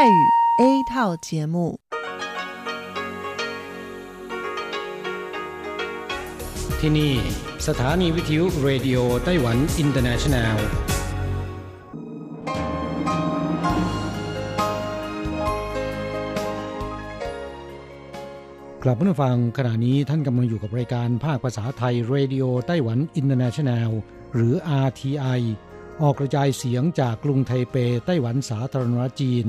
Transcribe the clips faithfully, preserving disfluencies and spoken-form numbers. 泰语 A 套节目。ที่นี่สถานีวิทยุเรดิโอไต้หวันอินเตอร์เนชั่นแนลกลับมาฟังขณะนี้ท่านกำลังอยู่กับรายการภาคภาษาไทยเรดิโอไต้หวันอินเตอร์เนชั่นแนลหรือ อาร์ ที ไอ ออกกระจายเสียงจากกรุงไทเปไต้หวันสาธารณรัฐจีน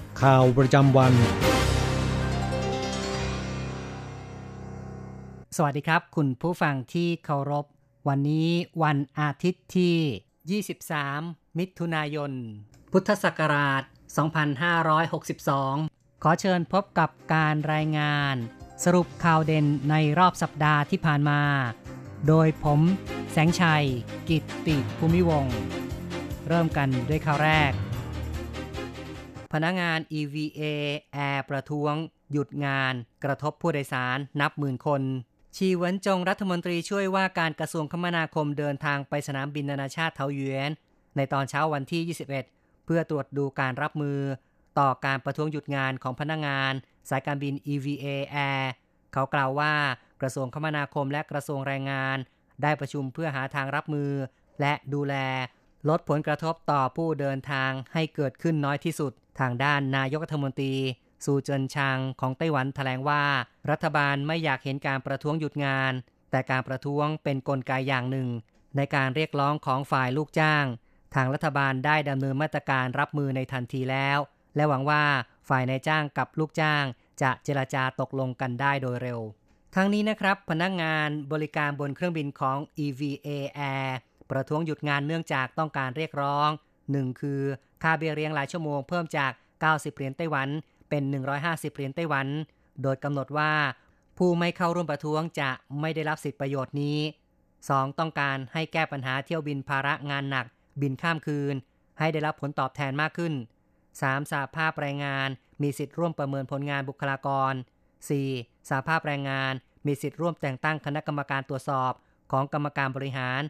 ข่าวประจำวันสวัสดีครับคุณผู้ฟังที่เคารพวันนี้วันอาทิตย์ที่ยี่สิบสามมิถุนายนพุทธศักราชสองพันห้าร้อยหกสิบสองขอเชิญพบกับการรายงานสรุปข่าวเด่นในรอบสัปดาห์ที่ผ่านมาโดยผมแสงชัยกิตติภูมิวงศ์เริ่มกันด้วยข่าวแรกพนักงาน อี วี เอ Air ประท้วงหยุดงานกระทบผู้โดยสารนับหมื่นคนชีเวินจงรัฐมนตรีช่วยว่าการกระทรวงคมนาคมเดินทางไปสนามบินนานาชาติเทาหยวนในตอนเช้าวันที่ยี่สิบเอ็ดเพื่อตรวจดูการรับมือต่อการประท้วงหยุดงานของพนักงานสายการบิน อี วี เอ Air เขากล่าวว่ากระทรวงคมนาคมและกระทรวงแรงงานได้ประชุมเพื่อหาทางรับมือและดูแลลดผลกระทบต่อผู้เดินทางให้เกิดขึ้นน้อยที่สุดทางด้านนายกรัฐมนตรีซูเจินชางของไต้หวันแถลงว่ารัฐบาลไม่อยากเห็นการประท้วงหยุดงานแต่การประท้วงเป็นกลไกอย่างหนึ่งในการเรียกร้องของฝ่ายลูกจ้างทางรัฐบาลได้ดำเนินมาตรการรับมือในทันทีแล้วและหวังว่าฝ่ายนายจ้างกับลูกจ้างจะเจรจาตกลงกันได้โดยเร็วทั้งนี้นะครับพนักงานบริการบนเครื่องบินของ อี วี เอ Air ประท้วงหยุดงานเนื่องจากต้องการเรียกร้องหนึ่งคือค่าเบี้ยเลี้ยงรายชั่วโมงเพิ่มจากเก้าสิบเหรียญไต้หวันเป็นหนึ่งร้อยห้าสิบเหรียญไต้หวันโดยกำหนดว่าผู้ไม่เข้าร่วมประท้วงจะไม่ได้รับสิทธิประโยชน์นี้สองต้องการให้แก้ปัญหาเที่ยวบินภาระงานหนักบินข้ามคืนให้ได้รับผลตอบแทนมากขึ้นสามสหภาพแรงงานมีสิทธิร่วมประเมินผลงานบุคลากรสี่สหภาพแรงงานมีสิทธิร่วมแต่งตั้งคณะกรรมการตรวจสอบของกรรมการบริหาร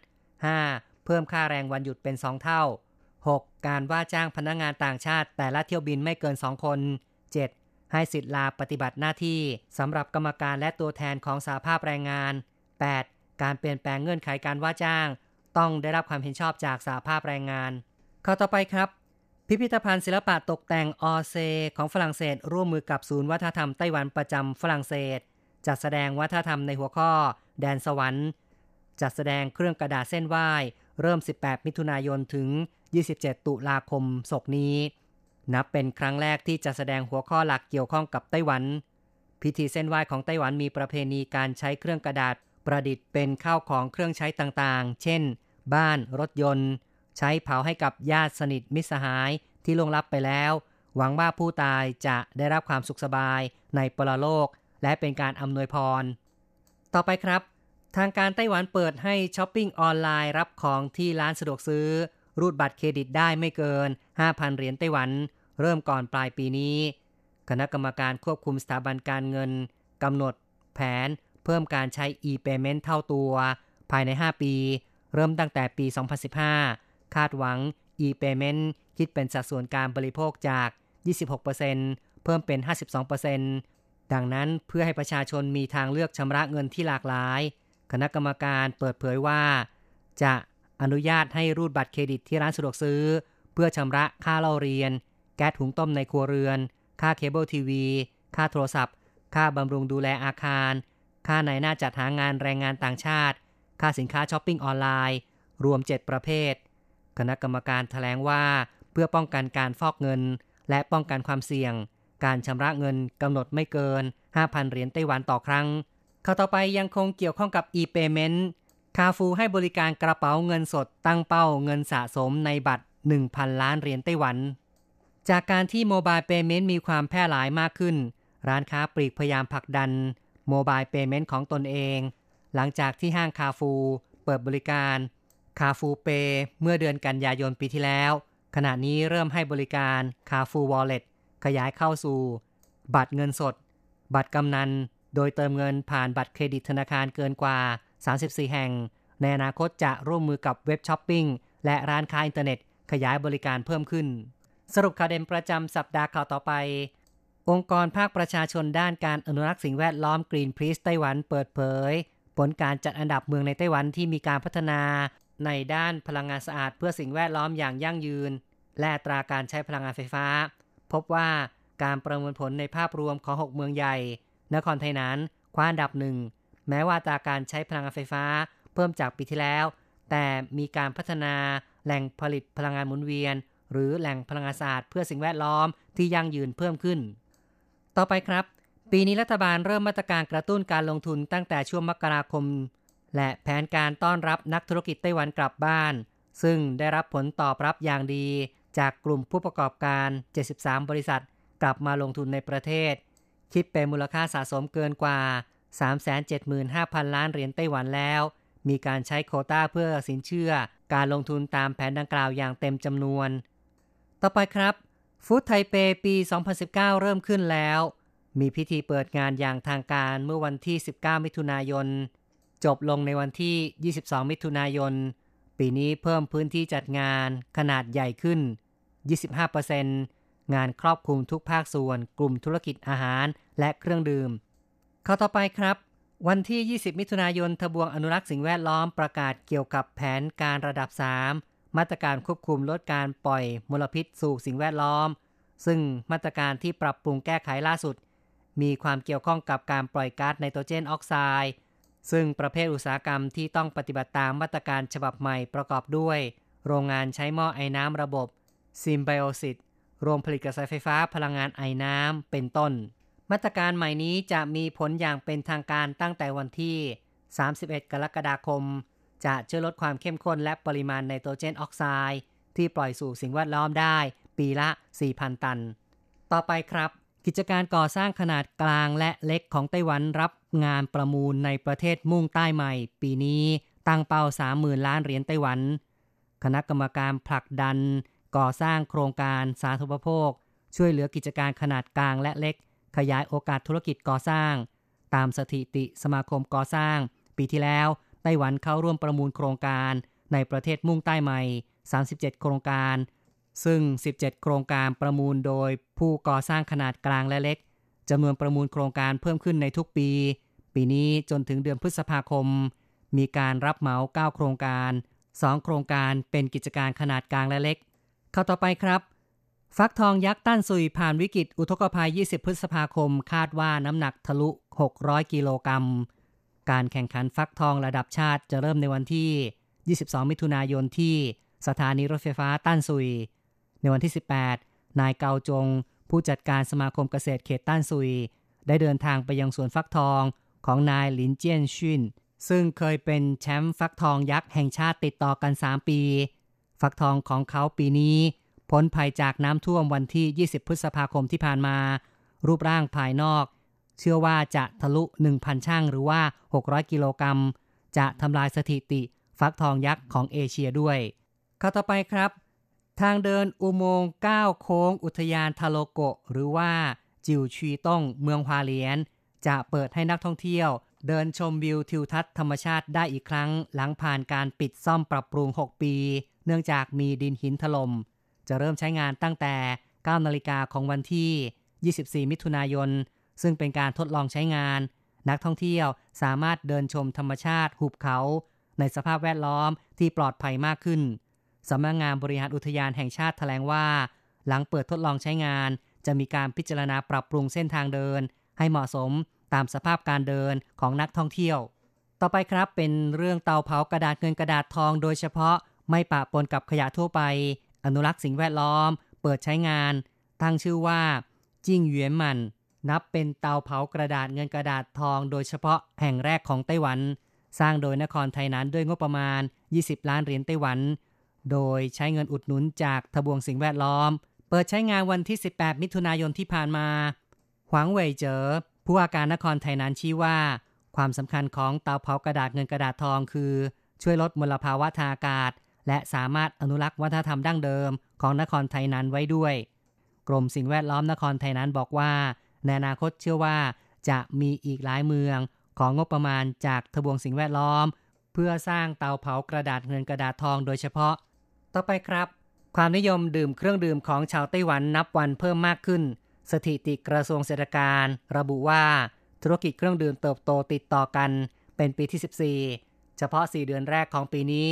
ห้าเพิ่มค่าแรงวันหยุดเป็นสองเท่าหกการว่าจ้างพนักงานต่างชาติแต่ละเที่ยวบินไม่เกินสองคนเจ็ดให้สิทธิ์ลาปฏิบัติหน้าที่สำหรับกรรมการและตัวแทนของสหภาพแรงงานแปดการเปลี่ยนแปลงเงื่อนไขการว่าจ้างต้องได้รับความเห็นชอบจากสหภาพแรงงานข้อต่อไปครับพิพิธภัณฑ์ศิลปะตกแต่งออเซของฝรั่งเศสร่วมมือกับศูนย์วัฒนธรรมไต้หวันประจำฝรั่งเศสจัดแสดงวัฒนธรรมในหัวข้อแดนสวรรค์จัดแสดงเครื่องกระดาษเส้นไหว้เริ่มสิบแปดมิถุนายนถึงยี่สิบเจ็ดตุลาคมศกนี้นับเป็นครั้งแรกที่จะแสดงหัวข้อหลักเกี่ยวข้องกับไต้หวันพิธีเส้นไหว้ของไต้หวันมีประเพณีการใช้เครื่องกระดาษประดิษฐ์เป็นข้าวของเครื่องใช้ต่างๆเช่นบ้านรถยนต์ใช้เผาให้กับญาติสนิทมิตรสหายที่ล่วงลับไปแล้วหวังว่าผู้ตายจะได้รับความสุขสบายในปรโลกและเป็นการอำนวยพรต่อไปครับทางการไต้หวันเปิดให้ช้อปปิ้งออนไลน์รับของที่ร้านสะดวกซื้อรูดบัตรเครดิตได้ไม่เกิน ห้าพัน เหรียญไต้หวันเริ่มก่อนปลายปีนี้คณะกรรมการควบคุมสถาบันการเงินกำหนดแผนเพิ่มการใช้ e-payment เท่าตัวภายในห้าปีเริ่มตั้งแต่ปีสองพันสิบห้าคาดหวัง e-payment คิดเป็นสัดส่วนการบริโภคจาก ยี่สิบหกเปอร์เซ็นต์ เพิ่มเป็น ห้าสิบสองเปอร์เซ็นต์ ดังนั้นเพื่อให้ประชาชนมีทางเลือกชำระเงินที่หลากหลายคณะกรรมการเปิดเผยว่าจะอนุญาตให้รูดบัตรเครดิตที่ร้านสะดวกซื้อเพื่อชำระค่าเล่าเรียนแก๊สถุงต้มในครัวเรือนค่าเคเบิลทีวีค่าโทรศัพท์ค่าบำรุงดูแลอาคารค่าในหน้าจัดหางานแรงงานต่างชาติค่าสินค้าช้อปปิ้งออนไลน์รวมเจ็ดประเภทคณะกรรมการแถลงว่าเพื่อป้องกันการฟอกเงินและป้องกันความเสี่ยงการชำระเงินกำหนดไม่เกิน ห้าพัน เหรียญไต้หวันต่อครั้งข้อต่อไปยังคงเกี่ยวข้องกับ e-paymentคาฟูให้บริการกระเป๋าเงินสดตั้งเป้าเงินสะสมในบัตร หนึ่งพัน ล้านเหรียญไต้หวันจ จากการที่โมบายเพย์เมนต์มีความแพร่หลายมากขึ้นร้านค้าปลีกพยายามผลักดันโมบายเพย์เมนต์ของตนเองหลังจากที่ห้างคาฟูเปิดบริการคาฟูเปย์เมื่อเดือนกันยายนปีที่แล้วขณะนี้เริ่มให้บริการคาฟูวอลเล็ตขยายเข้าสู่บัตรเงินสดบัตรกำนันโดยเติมเงินผ่านบัตรเครดิตธนาคารเกินกว่าสามสิบสี่แห่งในอนาคตจะร่วมมือกับเว็บช้อปปิ้งและร้านค้าอินเทอร์เน็ตขยายบริการเพิ่มขึ้นสรุปข่าวเด่นประจำสัปดาห์ข่าวต่อไปองค์กรภาคประชาชนด้านการอนุรักษ์สิ่งแวดล้อม Green Peace ไต้หวันเปิดเผยผลการจัดอันดับเมืองในไต้หวันที่มีการพัฒนาในด้านพลังงานสะอาดเพื่อสิ่งแวดล้อมอย่างยั่งยืนและอัตราการใช้พลังงานไฟฟ้าพบว่าการประมวลผลในภาพรวมของหกเมืองใหญ่นครไทยนั้นคว้าอันดับหนึ่งแม้ว่าอัตราการใช้พลังงานไฟฟ้าเพิ่มจากปีที่แล้วแต่มีการพัฒนาแหล่งผลิตพลังงานหมุนเวียนหรือแหล่งพลังงานสะอาดเพื่อสิ่งแวดล้อมที่ยั่งยืนเพิ่มขึ้นต่อไปครับปีนี้รัฐบาลเริ่มมาตรการกระตุ้นการลงทุนตั้งแต่ช่วงมกราคมและแผนการต้อนรับนักธุรกิจไต้หวันกลับบ้านซึ่งได้รับผลตอบรับอย่างดีจากกลุ่มผู้ประกอบการเจ็ดสิบสามบริษัทกลับมาลงทุนในประเทศคิดเป็นมูลค่าสะสมเกินกว่า สามแสนเจ็ดหมื่นห้าพัน ล้านเหรียญไต้หวันแล้วมีการใช้โควต้าเพื่อสินเชื่อการลงทุนตามแผนดังกล่าวอย่างเต็มจำนวนต่อไปครับฟู้ดไทเปปีสองพันสิบเก้าเริ่มขึ้นแล้วมีพิธีเปิดงานอย่างทางการเมื่อวันที่สิบเก้ามิถุนายนจบลงในวันที่ยี่สิบสองมิถุนายนปีนี้เพิ่มพื้นที่จัดงานขนาดใหญ่ขึ้น ยี่สิบห้าเปอร์เซ็นต์ งานครอบคลุมทุกภาคส่วนกลุ่มธุรกิจอาหารและเครื่องดื่มข้อต่อไปครับวันที่ยี่สิบมิถุนายนทบวงอนุรักษ์สิ่งแวดล้อมประกาศเกี่ยวกับแผนการระดับสามมาตรการควบคุมลดการปล่อยมลพิษสู่สิ่งแวดล้อมซึ่งมาตรการที่ปรับปรุงแก้ไขล่าสุดมีความเกี่ยวข้องกับการปล่อยก๊าซไนโตรเจนออกไซด์ซึ่งประเภทอุตสาหกรรมที่ต้องปฏิบัติตามมาตรการฉบับใหม่ประกอบด้วยโรงงานใช้หม้อไอ้น้ำระบบซิมไบโอซิสโรงผลิตกระแสไฟฟ้าพลังงานไอ้น้ำเป็นต้นมาตรการใหม่นี้จะมีผลอย่างเป็นทางการตั้งแต่วันที่สามสิบเอ็ดกรกฎาคมจะช่วยลดความเข้มข้นและปริมาณไนโตรเจนออกไซด์ที่ปล่อยสู่สิ่งแวดล้อมได้ปีละ สี่พัน ตันต่อไปครับกิจการก่อสร้างขนาดกลางและเล็กของไต้หวันรับงานประมูลในประเทศมุ่งใต้ใหม่ปีนี้ตั้งเป้า สามหมื่น ล้านเหรียญไต้หวันคณะกรรมการผลักดันก่อสร้างโครงการสาธารณูปโภคช่วยเหลือกิจการขนาดกลางและเล็กขยายโอกาสธุรกิจก่อสร้างตามสถิติสมาคมก่อสร้างปีที่แล้วไต้หวันเข้าร่วมประมูลโครงการในประเทศมุ่งใต้ใหม่สามสิบเจ็ดโครงการซึ่งสิบเจ็ดโครงการประมูลโดยผู้ก่อสร้างขนาดกลางและเล็กจำนวนประมูลโครงการเพิ่มขึ้นในทุกปีปีนี้จนถึงเดือนพฤษภาคมมีการรับเหมาเก้าโครงการสองโครงการเป็นกิจการขนาดกลางและเล็กเข้าต่อไปครับฟักทองยักษ์ต้านซุยผ่านวิกฤตอุทกภัยยี่สิบพฤษภาคมคาดว่าน้ำหนักทะลุหกร้อยกิโลกรัมการแข่งขันฟักทองระดับชาติจะเริ่มในวันที่ยี่สิบสองมิถุนายนที่สถานีรถไฟฟ้าต้านซุยในวันที่สิบแปดนายเกาจงผู้จัดการสมาคมเกษตรเขตต้านซุยได้เดินทางไปยังสวนฟักทองของนายหลินเจี้ยนชินซึ่งเคยเป็นแชมป์ฟักทองยักษ์แห่งชาติติดต่อกันสามปีฟักทองของเขาปีนี้พ้นภัยจากน้ำท่วมวันที่ยี่สิบพฤษภาคมที่ผ่านมารูปร่างภายนอกเชื่อว่าจะทะลุ หนึ่งพัน ชั่งหรือว่าหกร้อยกิโลกรัมจะทำลายสถิติฟักทองยักษ์ของเอเชียด้วยข่าวต่อไปครับทางเดินอุโมงค์เก้าโค้งอุทยานทาโลโกะหรือว่าจิวชีต้งเมืองฮวาเหลียนจะเปิดให้นักท่องเที่ยวเดินชมวิวทิวทัศน์ธรรมชาติได้อีกครั้งหลังผ่านการปิดซ่อมปรับปรุงหกปีเนื่องจากมีดินหินถล่มจะเริ่มใช้งานตั้งแต่เก้านาฬิกาของวันที่ยี่สิบสี่มิถุนายนซึ่งเป็นการทดลองใช้งานนักท่องเที่ยวสามารถเดินชมธรรมชาติหุบเขาในสภาพแวดล้อมที่ปลอดภัยมากขึ้นสำนักงานบริหารอุทยานแห่งชาติแถลงว่าหลังเปิดทดลองใช้งานจะมีการพิจารณาปรับปรุงเส้นทางเดินให้เหมาะสมตามสภาพการเดินของนักท่องเที่ยวต่อไปครับเป็นเรื่องเตาเผากระดาษเงินกระดาษทองโดยเฉพาะไม่ปะปนกับขยะทั่วไปอนุรักษ์สิ่งแวดล้อมเปิดใช้งานตั้งชื่อว่าจิ้งเหวียนมันนับเป็นเตาเผากระดาษเงินกระดาษทองโดยเฉพาะแห่งแรกของไต้หวันสร้างโดยนครไทยนั้นด้วยงบประมาณยี่สิบล้านเหรียญไต้หวันโดยใช้เงินอุดหนุนจากทบวงสิ่งแวดล้อม เปิดใช้งานวันที่สิบแปดมิถุนายนที่ผ่านมาหวังเว่ยเจ๋อผู้ว่าการนครไทยนั้นชี้ว่าความสำคัญของเตาเผากระดาษเงินกระดาษทองคือช่วยลดมลภาวะทางอากาศและสามารถอนุรักษ์วัฒนธรรมดั้งเดิมของนครไทยนั้นไว้ด้วยกรมสิ่งแวดล้อมนครไทยนั้นบอกว่าในอนาคตเชื่อว่าจะมีอีกหลายเมืองของงบประมาณจากทบวงสิ่งแวดล้อมเพื่อสร้างเตาเผากระดาษเงินกระดาษทองโดยเฉพาะต่อไปครับความนิยมดื่มเครื่องดื่มของชาวไต้หวันนับวันเพิ่มมากขึ้นสถิติกระทรวงเศรษฐการระบุว่าธุรกิจเครื่องดื่มเติบโตติดต่อกันเป็นปีที่สิบสี่เฉพาะสี่เดือนแรกของปีนี้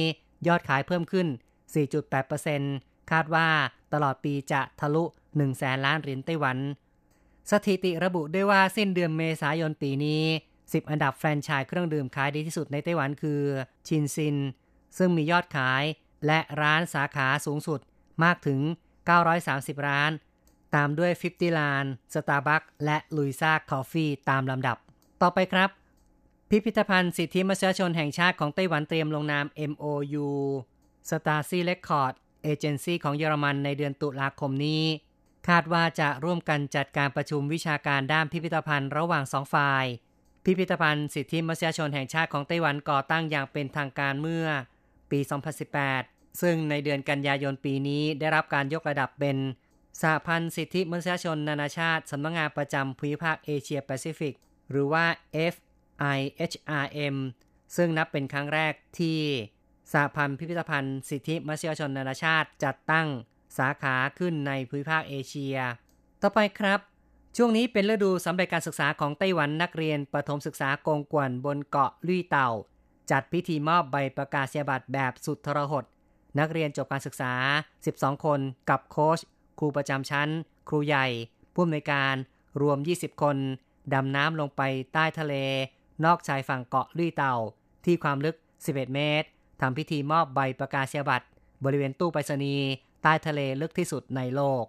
ยอดขายเพิ่มขึ้น สี่จุดแปดเปอร์เซ็นต์ คาดว่าตลอดปีจะทะลุ หนึ่งแสนล้านเหรียญไต้หวันสถิติระบุด้วยว่าสิ้นเดือนเมษายนปีนี้สิบอันดับแฟรนไชส์เครื่องดื่มขายดีที่สุดในไต้หวันคือชินซินซึ่งมียอดขายและร้านสาขาสูงสุดมากถึงเก้าร้อยสามสิบร้านตามด้วยห้าสิบร้าน Starbucks และ Luisa Coffee ตามลำดับต่อไปครับพิพิธภัณฑ์สิทธิมนุษยชนแห่งชาติของไต้หวันเตรียมลงนาม เอ็ม โอ ยู Starcy Record Agency ของเยอรมันในเดือนตุลาคมนี้คาดว่าจะร่วมกันจัดการประชุมวิชาการด้านพิพิธภัณฑ์ระหว่างสองฝ่ายพิพิธภัณฑ์สิทธิมนุษยชนแห่งชาติของไต้หวันก่อตั้งอย่างเป็นทางการเมื่อปีสองพันสิบแปดซึ่งในเดือนกันยายนปีนี้ได้รับการยกระดับเป็นสหพันธ์สิทธิมนุษยชนนานาชาติสำนักงานประจำภูมิภาคเอเชียแปซิฟิกหรือว่า เอฟ ไอ เอช อาร์ เอ็ม ซึ่งนับเป็นครั้งแรกที่สหพันธ์พิพิธภัณฑ์สิทธิมนุษยชนนานาชาติจัดตั้งสาขาขึ้นในภูมิภาคเอเชียต่อไปครับช่วงนี้เป็นฤดูสำเร็จการศึกษาของไต้หวันนักเรียนประถมศึกษากงกวนบนเกาะลี่เต่าจัดพิธีมอบใบประกาศนียบัตรแบบสุดทรหดนักเรียนจบการศึกษาสิบสองคนกับโค้ชครูประจำชั้นครูใหญ่ผู้อำนวยการรวมยี่สิบคนดำน้ำลงไปใต้ทะเลนอกชายฝั่งเกาะลี่เต่าที่ความลึกสิบเอ็ดเมตรทำพิธีมอบใบประกาศนียบัตรบริเวณตู้ไปรษณีย์ใต้ทะเลลึกที่สุดในโลก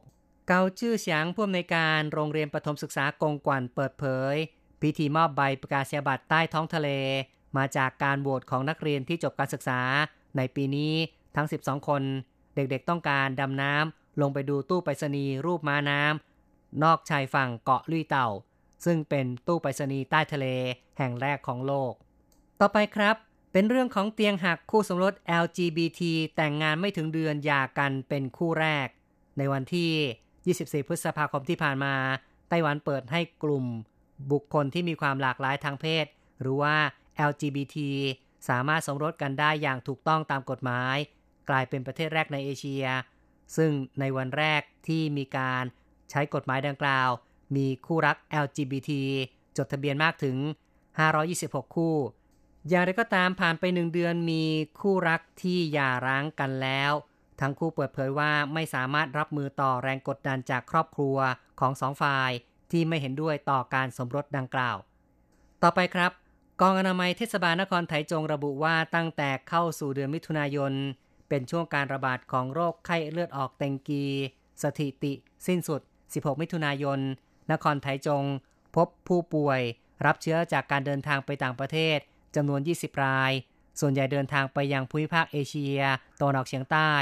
เกาชื่อเฉียงผู้อำนวยการโรงเรียนประถมศึกษากงกวนเปิดเผยพิธีมอบใบประกาศนียบัตรใต้ท้องทะเลมาจากการโหวตของนักเรียนที่จบการศึกษาในปีนี้ทั้งสิบสองคนเด็กๆต้องการดำน้ำลงไปดูตู้ไปรษณีย์รูปม้าน้ำนอกชายฝั่งเกาะลุยเต่าซึ่งเป็นตู้ไปรษณีย์ใต้ทะเลแห่งแรกของโลกต่อไปครับเป็นเรื่องของเตียงหักคู่สมรส แอล จี บี ที แต่งงานไม่ถึงเดือนหย่ากันเป็นคู่แรกในวันที่ยี่สิบสี่พฤษภาคมที่ผ่านมาไต้หวันเปิดให้กลุ่มบุคคลที่มีความหลากหลายทางเพศหรือว่า แอล จี บี ที สามารถสมรสกันได้อย่างถูกต้องตามกฎหมายกลายเป็นประเทศแรกในเอเชียซึ่งในวันแรกที่มีการใช้กฎหมายดังกล่าวมีคู่รัก แอล จี บี ที จดทะเบียนมากถึงห้าร้อยยี่สิบหกคู่อย่างไรก็ตามผ่านไปหนึ่งเดือนมีคู่รักที่หย่าร้างกันแล้วทั้งคู่เปิดเผยว่าไม่สามารถรับมือต่อแรงกดดันจากครอบครัวของสองฝ่ายที่ไม่เห็นด้วยต่อการสมรสดังกล่าวต่อไปครับกองอนามัยเทศบาลนครไถจงระบุว่าตั้งแต่เข้าสู่เดือนมิถุนายนเป็นช่วงการระบาดของโรคไข้เลือดออกเต็งกีสถิติสิ้นสุดสิบหกมิถุนายนนครไถจงพบผู้ป่วยรับเชื้อจากการเดินทางไปต่างประเทศจำนวนยี่สิบรายส่วนใหญ่เดินทางไปยังภูมิภาคเอเชียตะวันออกเฉียงใต้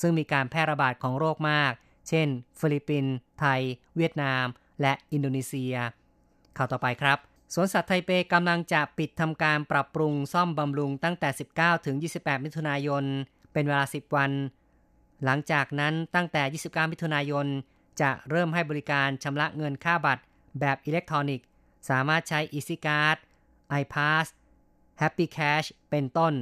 ซึ่งมีการแพร่ระบาดของโรคมากเช่นฟิลิปปินส์ไทยเวียดนามและอินโดนีเซียข่าวต่อไปครับสวนสัตว์ไทเปกำลังจะปิดทำการปรับปรุงซ่อมบำรุงตั้งแต่สิบเก้าถึงยี่สิบแปดมิถุนายนเป็นเวลาสิบวันหลังจากนั้นตั้งแต่ยี่สิบเก้ามิถุนายนจะเริ่มให้บริการชำระเงินค่าบัตรแบบอิเล็กทรอนิกส์สามารถใช้ Easy Card iPass Happy Cash เป็นต้น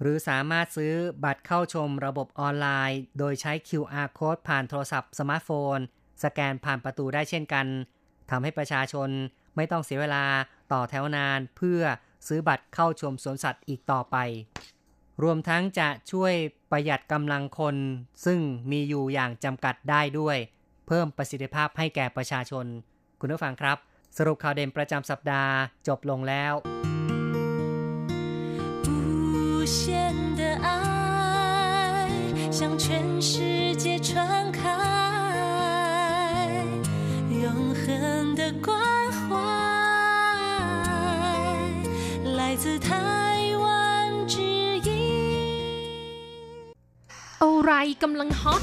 หรือสามารถซื้อบัตรเข้าชมระบบออนไลน์โดยใช้ คิว อาร์ Code ผ่านโทรศัพท์สมาร์ทโฟนสแกนผ่านประตูได้เช่นกันทำให้ประชาชนไม่ต้องเสียเวลาต่อแถวนานเพื่อซื้อบัตรเข้าชมสวนสัตว์อีกต่อไปรวมทั้งจะช่วยประหยัดกำลังคนซึ่งมีอยู่อย่างจำกัดได้ด้วยเพิ่มประสิทธิภาพให้แก่ประชาชนคุณผู้ฟังครับสรุปข่าวเด่นประจำสัปดาห์จบลงแล้ว无限的爱向全世界传开永恒的关怀来自台湾之音อะไรกำลังฮอต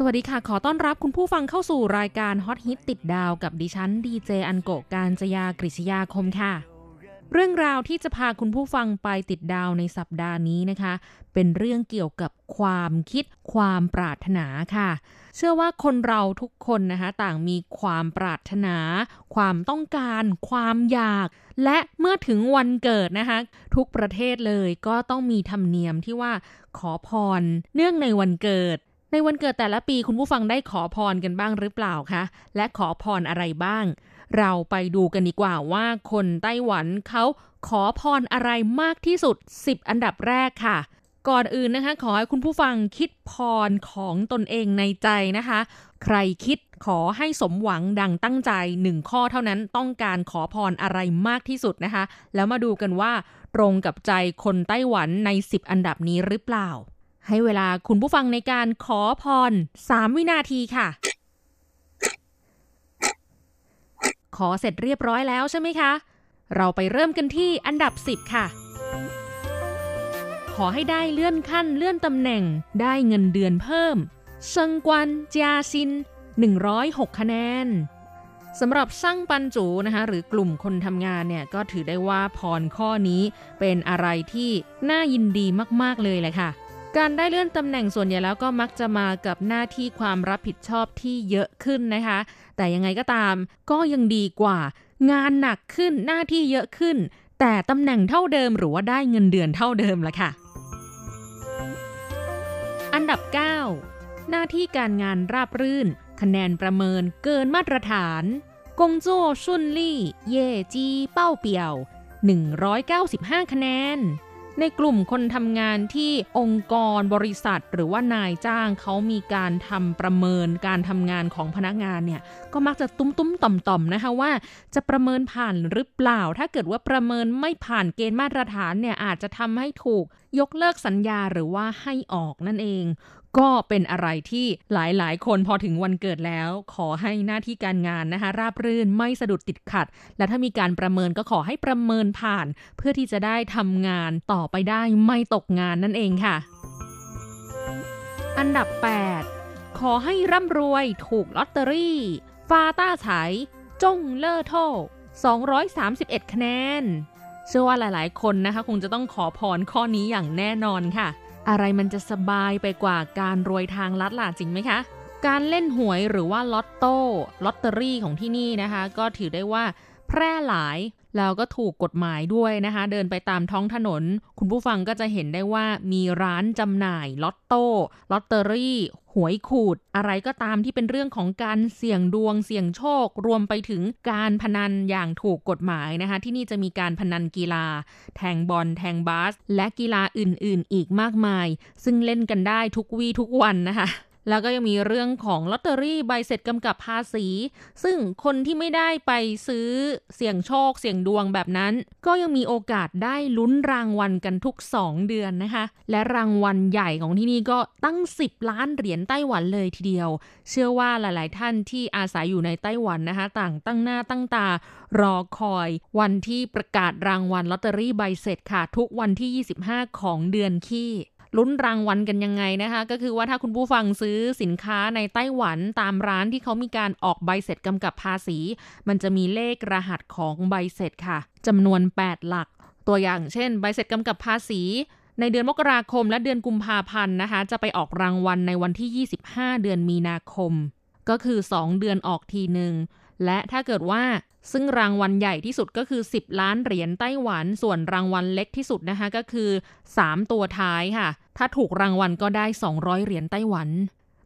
สวัสดีค่ะขอต้อนรับคุณผู้ฟังเข้าสู่รายการฮอตฮิตติดดาวกับดิฉันดีเจอันโกะกาญจยากฤษยาคมค่ะเรื่องราวที่จะพาคุณผู้ฟังไปติดดาวในสัปดาห์นี้นะคะเป็นเรื่องเกี่ยวกับความคิดความปรารถนาค่ะเชื่อว่าคนเราทุกคนนะคะต่างมีความปรารถนาความต้องการความอยากและเมื่อถึงวันเกิดนะคะทุกประเทศเลยก็ต้องมีธรรมเนียมที่ว่าขอพรเนื่องในวันเกิดในวันเกิดแต่ละปีคุณผู้ฟังได้ขอพรกันบ้างหรือเปล่าคะและขอพรอะไรบ้างเราไปดูกันดีกว่าว่าคนไต้หวันเขาขอพรอะไรมากที่สุดสิบอันดับแรกค่ะก่อนอื่นนะคะขอให้คุณผู้ฟังคิดพรของตนเองในใจนะคะใครคิดขอให้สมหวังดังตั้งใจหนึ่งข้อเท่านั้นต้องการขอพรอะไรมากที่สุดนะคะแล้วมาดูกันว่าตรงกับใจคนไต้หวันในสิบอันดับนี้หรือเปล่าให้เวลาคุณผู้ฟังในการขอพรสามวินาทีค่ะขอเสร็จเรียบร้อยแล้วใช่ไหมคะเราไปเริ่มกันที่อันดับสิบค่ะขอให้ได้เลื่อนขั้นเลื่อนตำแหน่งได้เงินเดือนเพิ่มเซิงกวนจาซินหนึ่งร้อยหกคะแนนสำหรับช่างปันจูนะคะหรือกลุ่มคนทำงานเนี่ยก็ถือได้ว่าพรข้อนี้เป็นอะไรที่น่ายินดีมากๆเลยแหละค่ะการได้เลื่อนตำแหน่งส่วนใหญ่แล้วก็มักจะมากับหน้าที่ความรับผิดชอบที่เยอะขึ้นนะคะแต่ยังไงก็ตามก็ยังดีกว่างานหนักขึ้นหน้าที่เยอะขึ้นแต่ตำแหน่งเท่าเดิมหรือว่าได้เงินเดือนเท่าเดิมล่ะค่ะอันดับเก้าหน้าที่การงานราบรื่นคะแนนประเมินเกินมาตรฐานกงโจ้ชุนลี่เย่จีเป้าเปี่ยวหนึ่งร้อยเก้าสิบห้าคะแนนในกลุ่มคนทำงานที่องค์กรบริษัทหรือว่านายจ้างเขามีการทำประเมินการทำงานของพนักงานเนี่ยก็มักจะตุ้มๆต่อมๆนะคะว่าจะประเมินผ่านหรือเปล่าถ้าเกิดว่าประเมินไม่ผ่านเกณฑ์มาตรฐานเนี่ยอาจจะทำให้ถูกยกเลิกสัญญาหรือว่าให้ออกนั่นเองก็เป็นอะไรที่หลายๆคนพอถึงวันเกิดแล้วขอให้หน้าที่การงานนะคะราบรื่นไม่สะดุดติดขัดและถ้ามีการประเมินก็ขอให้ประเมินผ่านเพื่อที่จะได้ทำงานต่อไปได้ไม่ตกงานนั่นเองค่ะอันดับแปดขอให้ร่ำรวยถูกลอตเตอรี่ฟาต้าไฉจงเล่อโทสองร้อยสามสิบเอ็ดคะแนนเชื่อว่าหลายๆคนนะคะคงจะต้องขอพรข้อนี้อย่างแน่นอนค่ะอะไรมันจะสบายไปกว่าการรวยทางลัดล่ะจริงไหมคะการเล่นหวยหรือว่าลอตโต้ลอตเตอรี่ของที่นี่นะคะก็ถือได้ว่าแพร่หลายแล้วก็ถูกกฎหมายด้วยนะคะเดินไปตามท้องถนนคุณผู้ฟังก็จะเห็นได้ว่ามีร้านจำหน่ายลอตโต้ลอตเตอรี่หวยขูดอะไรก็ตามที่เป็นเรื่องของการเสี่ยงดวงเสี่ยงโชครวมไปถึงการพนันอย่างถูกกฎหมายนะคะที่นี่จะมีการพนันกีฬาแทงบอลแทงบาสและกีฬาอื่นๆอีกมากมายซึ่งเล่นกันได้ทุกวี่ทุกวันนะคะแล้วก็ยังมีเรื่องของลอตเตอรี่ใบเสร็จกำกับภาษีซึ่งคนที่ไม่ได้ไปซื้อเสี่ยงโชคเสี่ยงดวงแบบนั้นก็ยังมีโอกาสได้ลุ้นรางวัลกันทุกสองเดือนนะคะและรางวัลใหญ่ของที่นี่ก็ตั้งสิบล้านเหรียญไต้หวันเลยทีเดียวเชื่อว่าหลายๆท่านที่อาศัยอยู่ในไต้หวันนะคะต่างตั้งหน้าตั้งตารอคอยวันที่ประกาศรางวัลลอตเตอรี่ใบเสร็จค่ะทุกวันที่ยี่สิบห้าของเดือนขี้ลุ้นรางวัลกันยังไงนะคะก็คือว่าถ้าคุณผู้ฟังซื้อสินค้าในไต้หวันตามร้านที่เขามีการออกใบเสร็จกำกับภาษีมันจะมีเลขรหัสของใบเสร็จค่ะจำนวนแปดหลักตัวอย่างเช่นใบเสร็จกำกับภาษีในเดือนมกราคมและเดือนกุมภาพันธ์นะคะจะไปออกรางวัลในวันที่ยี่สิบห้าเดือนมีนาคมก็คือสองเดือนออกทีนึงและถ้าเกิดว่าซึ่งรางวัลใหญ่ที่สุดก็คือสิบล้านเหรียญไต้หวันส่วนรางวัลเล็กที่สุดนะคะก็คือสามตัวท้ายค่ะถ้าถูกรางวัลก็ได้สองร้อยเหรียญไต้หวัน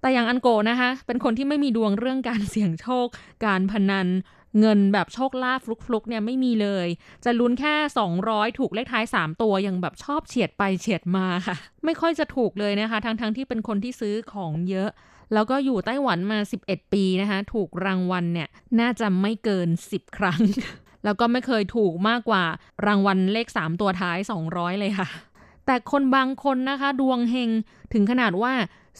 แต่อย่างอันโกนะคะเป็นคนที่ไม่มีดวงเรื่องการเสี่ยงโชคการพนันเงินแบบโชคลาภฟลุกๆเนี่ยไม่มีเลยจะลุ้นแค่สองร้อยถูกเลขท้ายสามตัวยังแบบชอบเฉียดไปเฉียดมาค่ะไม่ค่อยจะถูกเลยนะคะทั้งๆที่เป็นคนที่ซื้อของเยอะ แล้วก็อยู่ไต้หวันมาสิบเอ็ดปีนะคะถูกรางวัลเนี่ยน่าจะไม่เกินสิบครั้งแล้วก็ไม่เคยถูกมากกว่ารางวัลเลขสามตัวท้ายสองร้อยเลยค่ะแต่คนบางคนนะคะดวงเฮงถึงขนาดว่า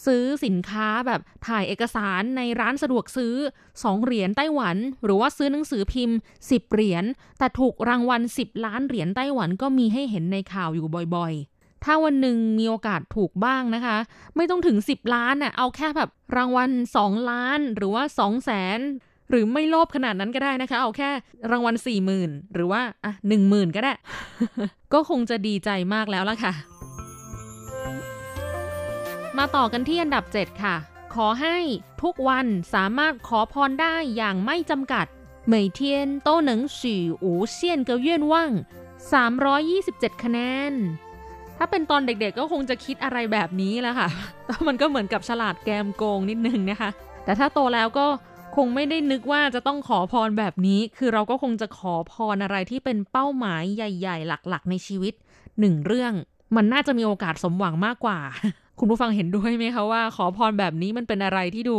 ซื้อสินค้าแบบถ่ายเอกสารในร้านสะดวกซื้อสองเหรียญไต้หวันหรือว่าซื้อหนังสือพิมพ์สิบเหรียญแต่ถูกรางวัลสิบล้านเหรียญไต้หวันก็มีให้เห็นในข่าวอยู่บ่อยๆถ้าวันหนึ่งมีโอกาสถูกบ้างนะคะไม่ต้องถึงสิบล้านน่ะเอาแค่แบบรางวัลสองล้านหรือว่าสองแสนหรือไม่โลภขนาดนั้นก็ได้นะคะเอาแค่รางวัล สี่หมื่น หรือว่าอ่ะ หนึ่งหมื่น ก็ได้ ก็คงจะดีใจมากแล้วล่ะค่ะมาต่อกันที่อันดับเจ็ดค่ะขอให้ทุกวันสามารถขอพรได้อย่างไม่จำกัด每天都能许无限个愿望สามร้อยยี่สิบเจ็ดคะแนนถ้าเป็นตอนเด็กๆก็คงจะคิดอะไรแบบนี้แหละค่ะแต่มันก็เหมือนกับฉลาดแกมโกงนิดนึงนะคะแต่ถ้าโตแล้วก็คงไม่ได้นึกว่าจะต้องขอพรแบบนี้คือเราก็คงจะขอพรอะไรที่เป็นเป้าหมายใหญ่ๆหลักๆในชีวิตหนึ่งเรื่องมันน่าจะมีโอกาสสมหวังมากกว่าคุณผู้ฟังเห็นด้วยไหมคะว่าขอพรแบบนี้มันเป็นอะไรที่ดู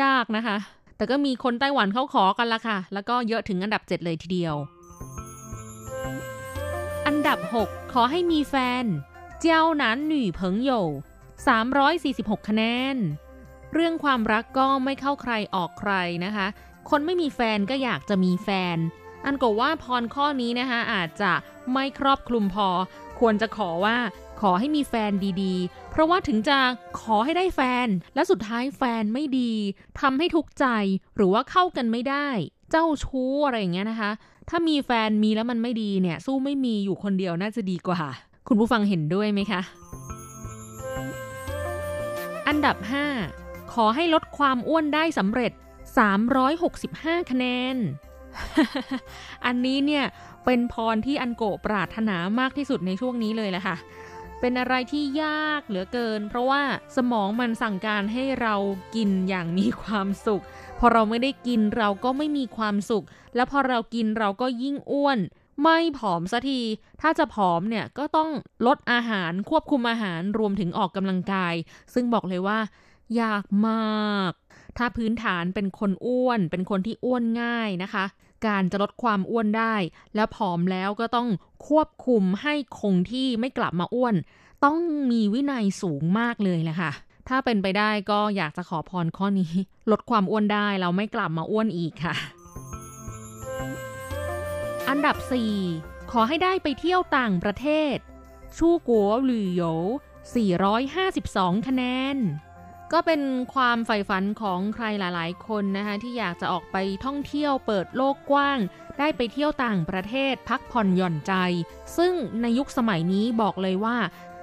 ยากนะคะแต่ก็มีคนไต้หวันเขาขอกันละค่ะแล้วก็เยอะถึงอันดับเจ็ดเลยทีเดียวอันดับหกขอให้มีแฟนเจ้าหนานหนุ่ยเพิงโย่สามร้อยสี่สิบหกคะแนนเรื่องความรักก็ไม่เข้าใครออกใครนะคะคนไม่มีแฟนก็อยากจะมีแฟนอันก็ว่าพรข้อนี้นะคะอาจจะไม่ครอบคลุมพอควรจะขอว่าขอให้มีแฟนดีๆเพราะว่าถึงจะขอให้ได้แฟนและสุดท้ายแฟนไม่ดีทำให้ทุกข์ใจหรือว่าเข้ากันไม่ได้เจ้าชู้อะไรอย่างเงี้ยนะคะถ้ามีแฟนมีแล้วมันไม่ดีเนี่ยสู้ไม่มีอยู่คนเดียวน่าจะดีกว่าคุณผู้ฟังเห็นด้วยไหมคะอันดับห้าขอให้ลดความอ้วนได้สำเร็จสามร้อยหกสิบห้าคะแนน อันนี้เนี่ยเป็นพรที่อันโกะปรารถนามากที่สุดในช่วงนี้เลยแหละค่ะเป็นอะไรที่ยากเหลือเกินเพราะว่าสมองมันสั่งการให้เรากินอย่างมีความสุขพอเราไม่ได้กินเราก็ไม่มีความสุขแล้วพอเรากินเราก็ยิ่งอ้วนไม่ผอมสักทีถ้าจะผอมเนี่ยก็ต้องลดอาหารควบคุมอาหารรวมถึงออกกำลังกายซึ่งบอกเลยว่ายากมากถ้าพื้นฐานเป็นคนอ้วนเป็นคนที่อ้วนง่ายนะคะการจะลดความอ้วนได้แล้วผอมแล้วก็ต้องควบคุมให้คงที่ไม่กลับมาอ้วนต้องมีวินัยสูงมากเลยแหละค่ะถ้าเป็นไปได้ก็อยากจะขอพรข้อนี้ลดความอ้วนได้แล้วไม่กลับมาอ้วนอีกค่ะอันดับสี่ขอให้ได้ไปเที่ยวต่างประเทศชู่กัวหลี่โหยสี่ร้อยห้าสิบสองคะแนนก็เป็นความใฝ่ฝันของใครหลายๆคนนะคะที่อยากจะออกไปท่องเที่ยวเปิดโลกกว้างได้ไปเที่ยวต่างประเทศพักผ่อนหย่อนใจซึ่งในยุคสมัยนี้บอกเลยว่า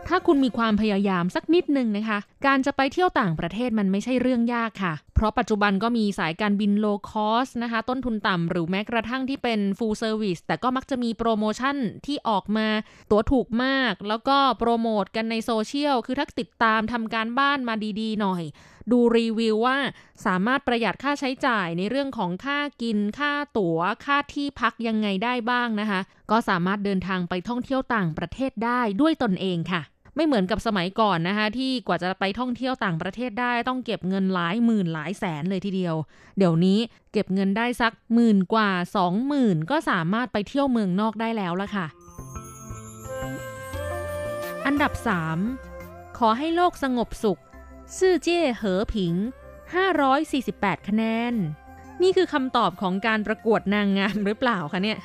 ถ้าคุณมีความพยายามสักนิดนึงนะคะการจะไปเที่ยวต่างประเทศมันไม่ใช่เรื่องยากค่ะเพราะปัจจุบันก็มีสายการบินโลคอสนะคะต้นทุนต่ำหรือแม้กระทั่งที่เป็นฟูลเซอร์วิสแต่ก็มักจะมีโปรโมชั่นที่ออกมาตั๋วถูกมากแล้วก็โปรโมทกันในโซเชียลคือถ้าติดตามทำการบ้านมาดีๆหน่อยดูรีวิวว่าสามารถประหยัดค่าใช้จ่ายในเรื่องของค่ากินค่าตั๋วค่าที่พักยังไงได้บ้างนะคะก็สามารถเดินทางไปท่องเที่ยวต่างประเทศได้ด้วยตนเองค่ะไม่เหมือนกับสมัยก่อนนะคะที่กว่าจะไปท่องเที่ยวต่างประเทศได้ต้องเก็บเงินหลายหมื่นหลายแสนเลยทีเดียวเดี๋ยวนี้เก็บเงินได้สักหมื่นกว่าสองหมื่นก็สามารถไปเที่ยวเมืองนอกได้แล้วล่ะค่ะอันดับสามขอให้โลกสงบสุขซื่อเจ้เหอผิงห้าร้อยสี่สิบแปดคะแนนนี่คือคำตอบของการประกวดนางงามหรือเปล่าคะเนี่ย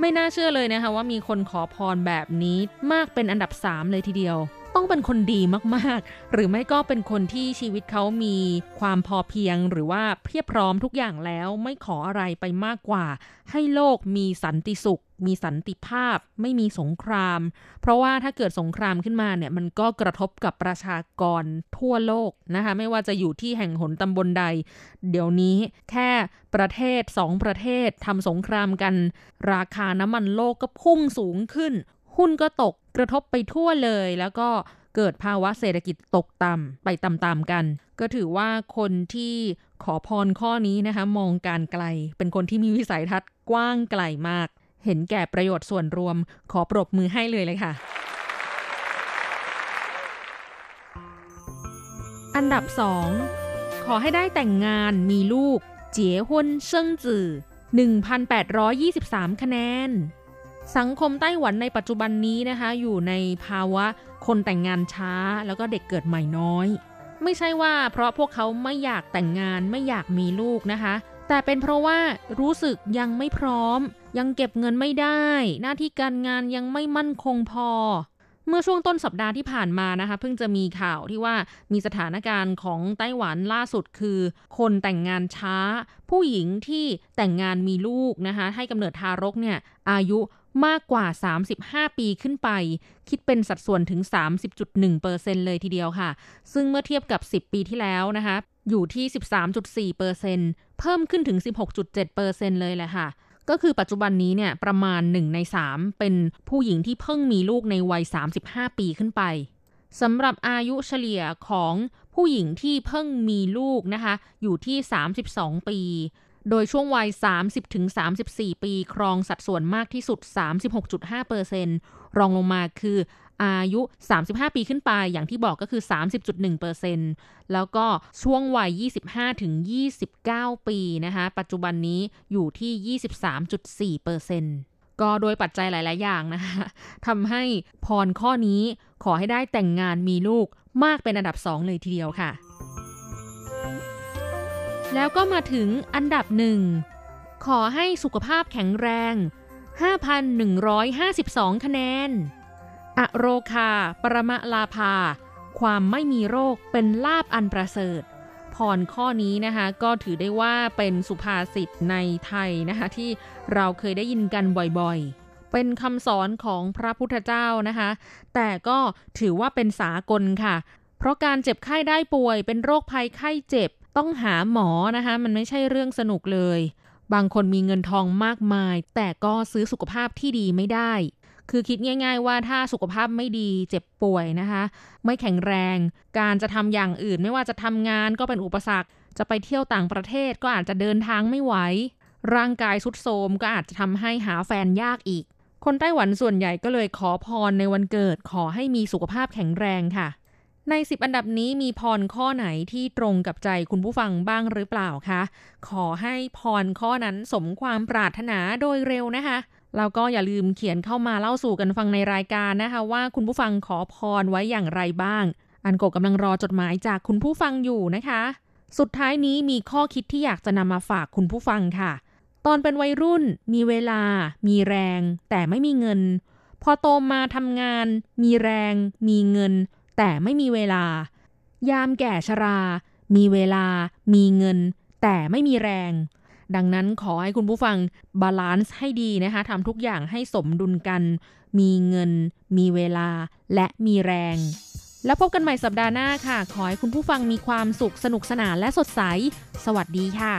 ไม่น่าเชื่อเลยนะคะว่ามีคนขอพรแบบนี้มากเป็นอันดับสามเลยทีเดียวต้องเป็นคนดีมากๆหรือไม่ก็เป็นคนที่ชีวิตเขามีความพอเพียงหรือว่าเพียบพร้อมทุกอย่างแล้วไม่ขออะไรไปมากกว่าให้โลกมีสันติสุขมีสันติภาพไม่มีสงครามเพราะว่าถ้าเกิดสงครามขึ้นมาเนี่ยมันก็กระทบกับประชากรทั่วโลกนะคะไม่ว่าจะอยู่ที่แห่งหนตำบลใดเดี๋ยวนี้แค่ประเทศสองประเทศทำสงครามกันราคาน้ำมันโลกก็พุ่งสูงขึ้นหุ้นก็ตกกระทบไปทั่วเลยแล้วก็เกิดภาวะเศรษฐกิจตกต่ำไปตามๆกันก็ถือว่าคนที่ขอพรข้อนี้นะคะมองการไกลเป็นคนที่มีวิสัยทัศน์กว้างไกลมากเห็นแก่ประโยชน์ส่วนรวมขอปรบมือให้เลยเลยค่ะอันดับสอง ขอให้ได้แต่งงานมีลูกเจี๋ยฮุนเซิงจื่อ หนึ่งพันแปดร้อยยี่สิบสาม คะแนนสังคมไต้หวันในปัจจุบันนี้นะคะอยู่ในภาวะคนแต่งงานช้าแล้วก็เด็กเกิดใหม่น้อยไม่ใช่ว่าเพราะพวกเขาไม่อยากแต่งงานไม่อยากมีลูกนะคะแต่เป็นเพราะว่ารู้สึกยังไม่พร้อมยังเก็บเงินไม่ได้หน้าที่การงานยังไม่มั่นคงพอเมื่อช่วงต้นสัปดาห์ที่ผ่านมานะคะเพิ่งจะมีข่าวที่ว่ามีสถานการณ์ของไต้หวันล่าสุดคือคนแต่งงานช้าผู้หญิงที่แต่งงานมีลูกนะคะให้กำเนิดทารกเนี่ยอายุมากกว่าสามสิบห้าปีขึ้นไปคิดเป็นสัดส่วนถึง สามสิบจุดหนึ่งเปอร์เซ็นต์ เลยทีเดียวค่ะซึ่งเมื่อเทียบกับสิบปีที่แล้วนะคะอยู่ที่ สิบสามจุดสี่เปอร์เซ็นต์ เพิ่มขึ้นถึง สิบหกจุดเจ็ดเปอร์เซ็นต์ เลยแหละค่ะก็คือปัจจุบันนี้เนี่ยประมาณหนึ่งในสามเป็นผู้หญิงที่เพิ่งมีลูกในวัยสามสิบห้าปีขึ้นไปสำหรับอายุเฉลี่ยของผู้หญิงที่เพิ่งมีลูกนะคะอยู่ที่สามสิบสองปีโดยช่วงวัย สามสิบถึงสามสิบสี่ ปีครองสัดส่วนมากที่สุด สามสิบหกจุดห้าเปอร์เซ็นต์ รองลงมาคืออายุสามสิบห้าปีขึ้นไปอย่างที่บอกก็คือ สามสิบจุดหนึ่งเปอร์เซ็นต์ แล้วก็ช่วงวัย ยี่สิบห้าถึงยี่สิบเก้า ปีนะคะปัจจุบันนี้อยู่ที่ ยี่สิบสามจุดสี่เปอร์เซ็นต์ ก็โดยปัจจัยหลายๆอย่างนะคะทำให้พรข้อนี้ขอให้ได้แต่งงานมีลูกมากเป็นอันดับสองเลยทีเดียวค่ะแล้วก็มาถึงอันดับหนึ่งขอให้สุขภาพแข็งแรง ห้าพันหนึ่งร้อยห้าสิบสอง คะแนนอโรคาปรมลาภาความไม่มีโรคเป็นลาภอันประเสริฐพรข้อนี้นะคะก็ถือได้ว่าเป็นสุภาษิตในไทยนะคะที่เราเคยได้ยินกันบ่อยๆเป็นคำสอนของพระพุทธเจ้านะคะแต่ก็ถือว่าเป็นสากลค่ะเพราะการเจ็บไข้ได้ป่วยเป็นโรคภัยไข้เจ็บต้องหาหมอนะคะมันไม่ใช่เรื่องสนุกเลยบางคนมีเงินทองมากมายแต่ก็ซื้อสุขภาพที่ดีไม่ได้คือคิดง่ายๆว่าถ้าสุขภาพไม่ดีเจ็บป่วยนะคะไม่แข็งแรงการจะทำอย่างอื่นไม่ว่าจะทำงานก็เป็นอุปสรรคจะไปเที่ยวต่างประเทศก็อาจจะเดินทางไม่ไหวร่างกายทรุดโทรมก็อาจจะทำให้หาแฟนยากอีกคนไต้หวันส่วนใหญ่ก็เลยขอพรในวันเกิดขอให้มีสุขภาพแข็งแรงค่ะในสิบอันดับนี้มีพรข้อไหนที่ตรงกับใจคุณผู้ฟังบ้างหรือเปล่าคะขอให้พรข้อนั้นสมความปรารถนาโดยเร็วนะคะแล้วก็อย่าลืมเขียนเข้ามาเล่าสู่กันฟังในรายการนะคะว่าคุณผู้ฟังขอพรไว้อย่างไรบ้างอันโกกำลังรอจดหมายจากคุณผู้ฟังอยู่นะคะสุดท้ายนี้มีข้อคิดที่อยากจะนำมาฝากคุณผู้ฟังค่ะตอนเป็นวัยรุ่นมีเวลามีแรงแต่ไม่มีเงินพอโตมาทำงานมีแรงมีเงินแต่ไม่มีเวลายามแก่ชรามีเวลามีเงินแต่ไม่มีแรงดังนั้นขอให้คุณผู้ฟังบาลานซ์ให้ดีนะคะทำทุกอย่างให้สมดุลกันมีเงินมีเวลาและมีแรงแล้วพบกันใหม่สัปดาห์หน้าค่ะขอให้คุณผู้ฟังมีความสุขสนุกสนานและสดใสสวัสดีค่ะ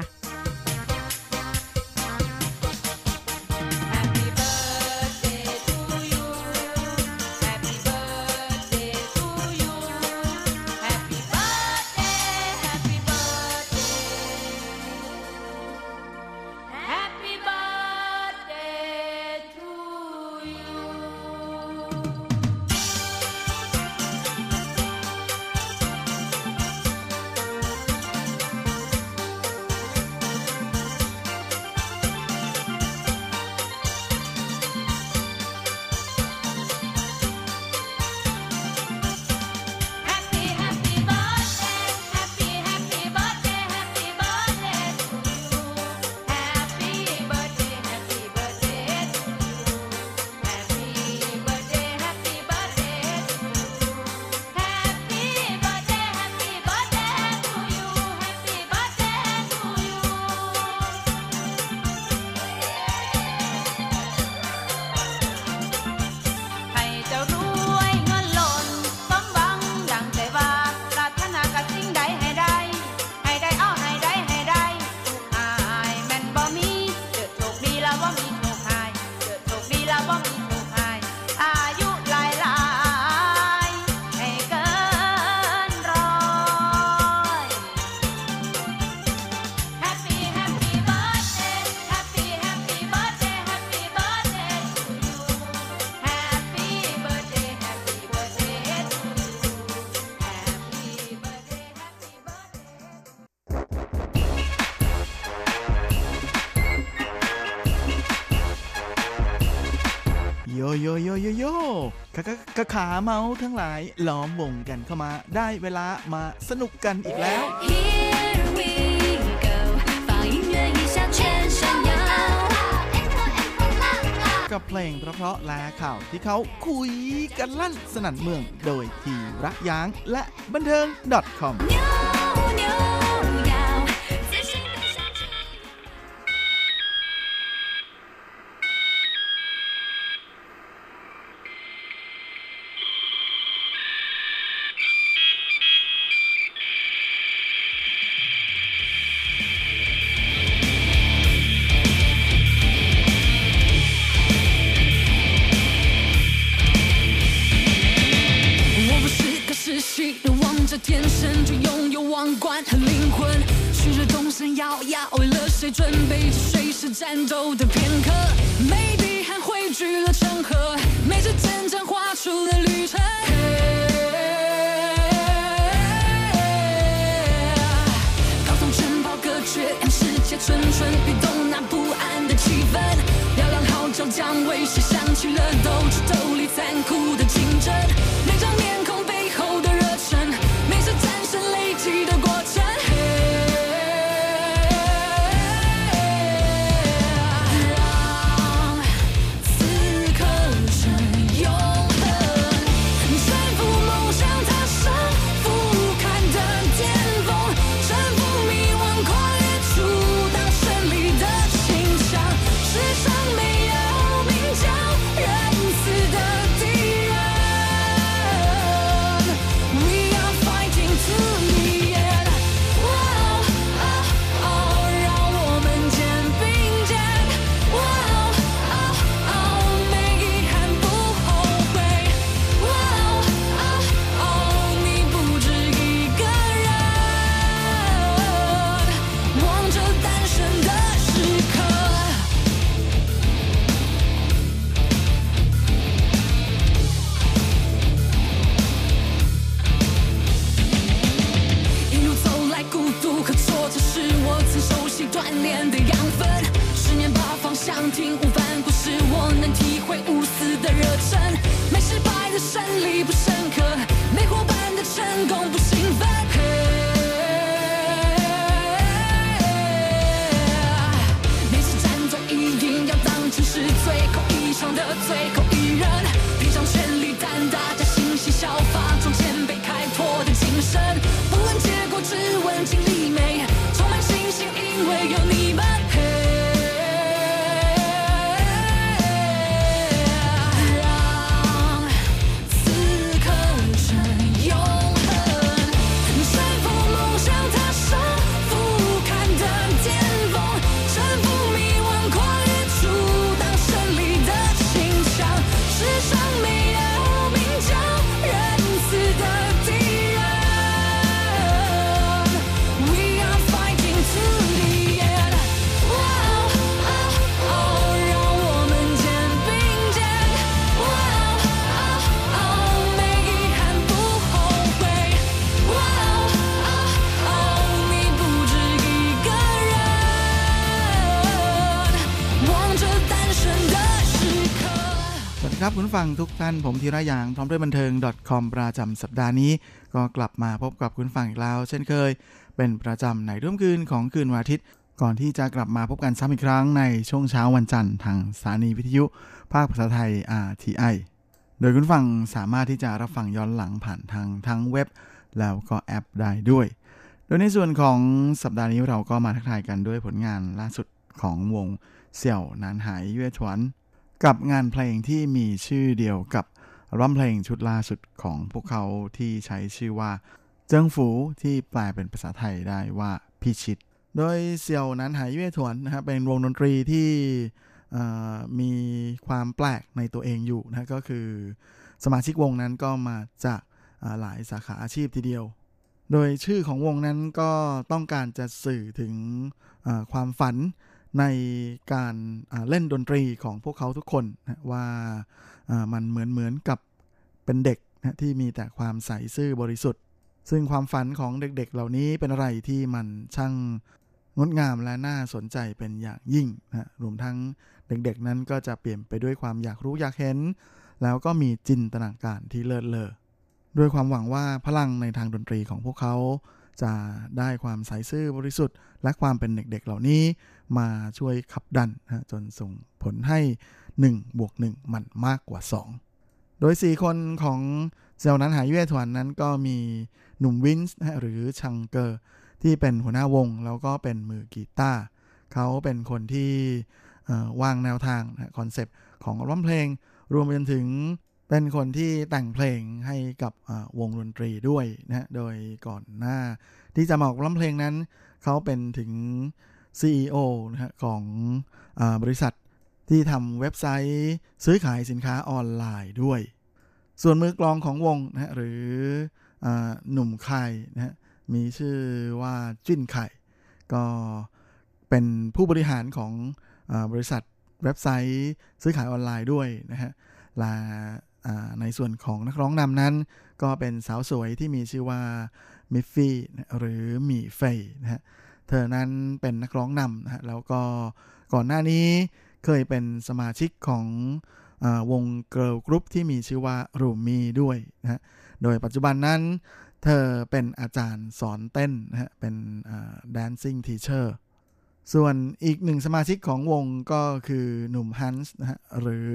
โยโยโยโยโยขากะขาเมาทั้งหลายล้อมวงกันเข้ามาได้เวลามาสนุกกันอีกแล้วกับเพลงเพราะๆและข่าวที่เขาคุยกันลั่นสนั่นเมืองโดยทีรักย้างและบันเทิง .com准备着随时战斗的片刻，眉笔还汇聚了成河，每次真正画出的旅程。高耸城堡隔绝，让世界蠢蠢欲动，那不安的气氛。嘹亮号角将威胁响起了，斗智斗力残酷的竞争，每张面孔背后的热忱，每次战胜累积的过程。ครับคุณฟังทุกท่านผมธีระยางพร้อมด้วยบันเทิง .com ประจำสัปดาห์นี้ก็กลับมาพบกับคุณฟังอีกแล้วเช่นเคยเป็นประจำในรุ่มคืนของคืนวันอาทิตย์ก่อนที่จะกลับมาพบกันซ้ำอีกครั้งในช่วงเช้าวันจันทร์ทางสถานีวิทยุภาคภาษาไทย อาร์ ที ไอ โดยคุณฟังสามารถที่จะรับฟังย้อนหลังผ่านทางทั้งเว็บแล้วก็แอปได้ด้วยโดยในส่วนของสัปดาห์นี้เราก็มาทักทายกันด้วยผลงานล่าสุดของวงเสี่ยวนานหายเย่ฉวนกับงานเพลงที่มีชื่อเดียวกับอัลบั้มเพลงชุดล่าสุดของพวกเขาที่ใช้ชื่อว่าเจิ้งฝูที่แปลเป็นภาษาไทยได้ว่าพิชิตโดยเสี่ยวนั้นหายเว่ยถวนนะครับเป็นวงดนตรีที่มีความแปลกในตัวเองอยู่นะก็คือสมาชิกวงนั้นก็มาจากหลายสาขาอาชีพทีเดียวโดยชื่อของวงนั้นก็ต้องการจะสื่อถึงความฝันในการเล่นดนตรีของพวกเขาทุกคนนะว่ามันเหมือนเหมือนกับเป็นเด็กนะที่มีแต่ความใสซื่อบริสุทธิ์ซึ่งความฝันของเด็กๆเหล่านี้เป็นอะไรที่มันช่างงดงามและน่าสนใจเป็นอย่างยิ่งนะรวมทั้ง เด็กๆนั้นก็จะเปลี่ยนไปด้วยความอยากรู้อยากเห็นแล้วก็มีจินตนาการที่เลิศเลอด้วยความหวังว่าพลังในทางดนตรีของพวกเขาจะได้ความใสซื่อบริสุทธิ์และความเป็นเด็กๆเหล่านี้มาช่วยขับดันนะจนส่งผลให้หนึ่งบวกหนึ่งมันมากกว่าสองโดยสี่คนของเซลนั้นหายเว่ยถวนนั้นก็มีหนุ่มวินส์หรือชังเกอร์ที่เป็นหัวหน้าวงแล้วก็เป็นมือกีตาร์เขาเป็นคนที่วางแนวทางคอนเซปต์ของอัลบั้มเพลงรวมไปจนถึงเป็นคนที่แต่งเพลงให้กับวงดนตรีด้วยนะโดยก่อนหน้าที่จะมาออกอัลบั้มเพลงนั้นเขาเป็นถึง ซี อี โอ นะของบริษัทที่ทำเว็บไซต์ซื้อขายสินค้าออนไลน์ด้วยส่วนมือกลองของวงนะหรือหนุ่มไข่นะมีชื่อว่าจิ้นไข่ก็เป็นผู้บริหารของบริษัทเว็บไซต์ซื้อขายออนไลน์ด้วยนะฮะและในส่วนของนักร้องนำนั้นก็เป็นสาวสวยที่มีชื่อว่ามิฟฟี่หรือมีเฟย์นะฮะเธอนั้นเป็นนักร้องนำนะฮะแล้วก็ก่อนหน้านี้เคยเป็นสมาชิกของวงเกิร์ลกรุ๊ปที่มีชื่อว่ารูมี่ด้วยนะฮะโดยปัจจุบันนั้นเธอเป็นอาจารย์สอนเต้นนะฮะเป็น dancing teacher ส่วนอีกหนึ่งสมาชิกของวงก็คือหนุ่มฮันส์นะฮะหรือ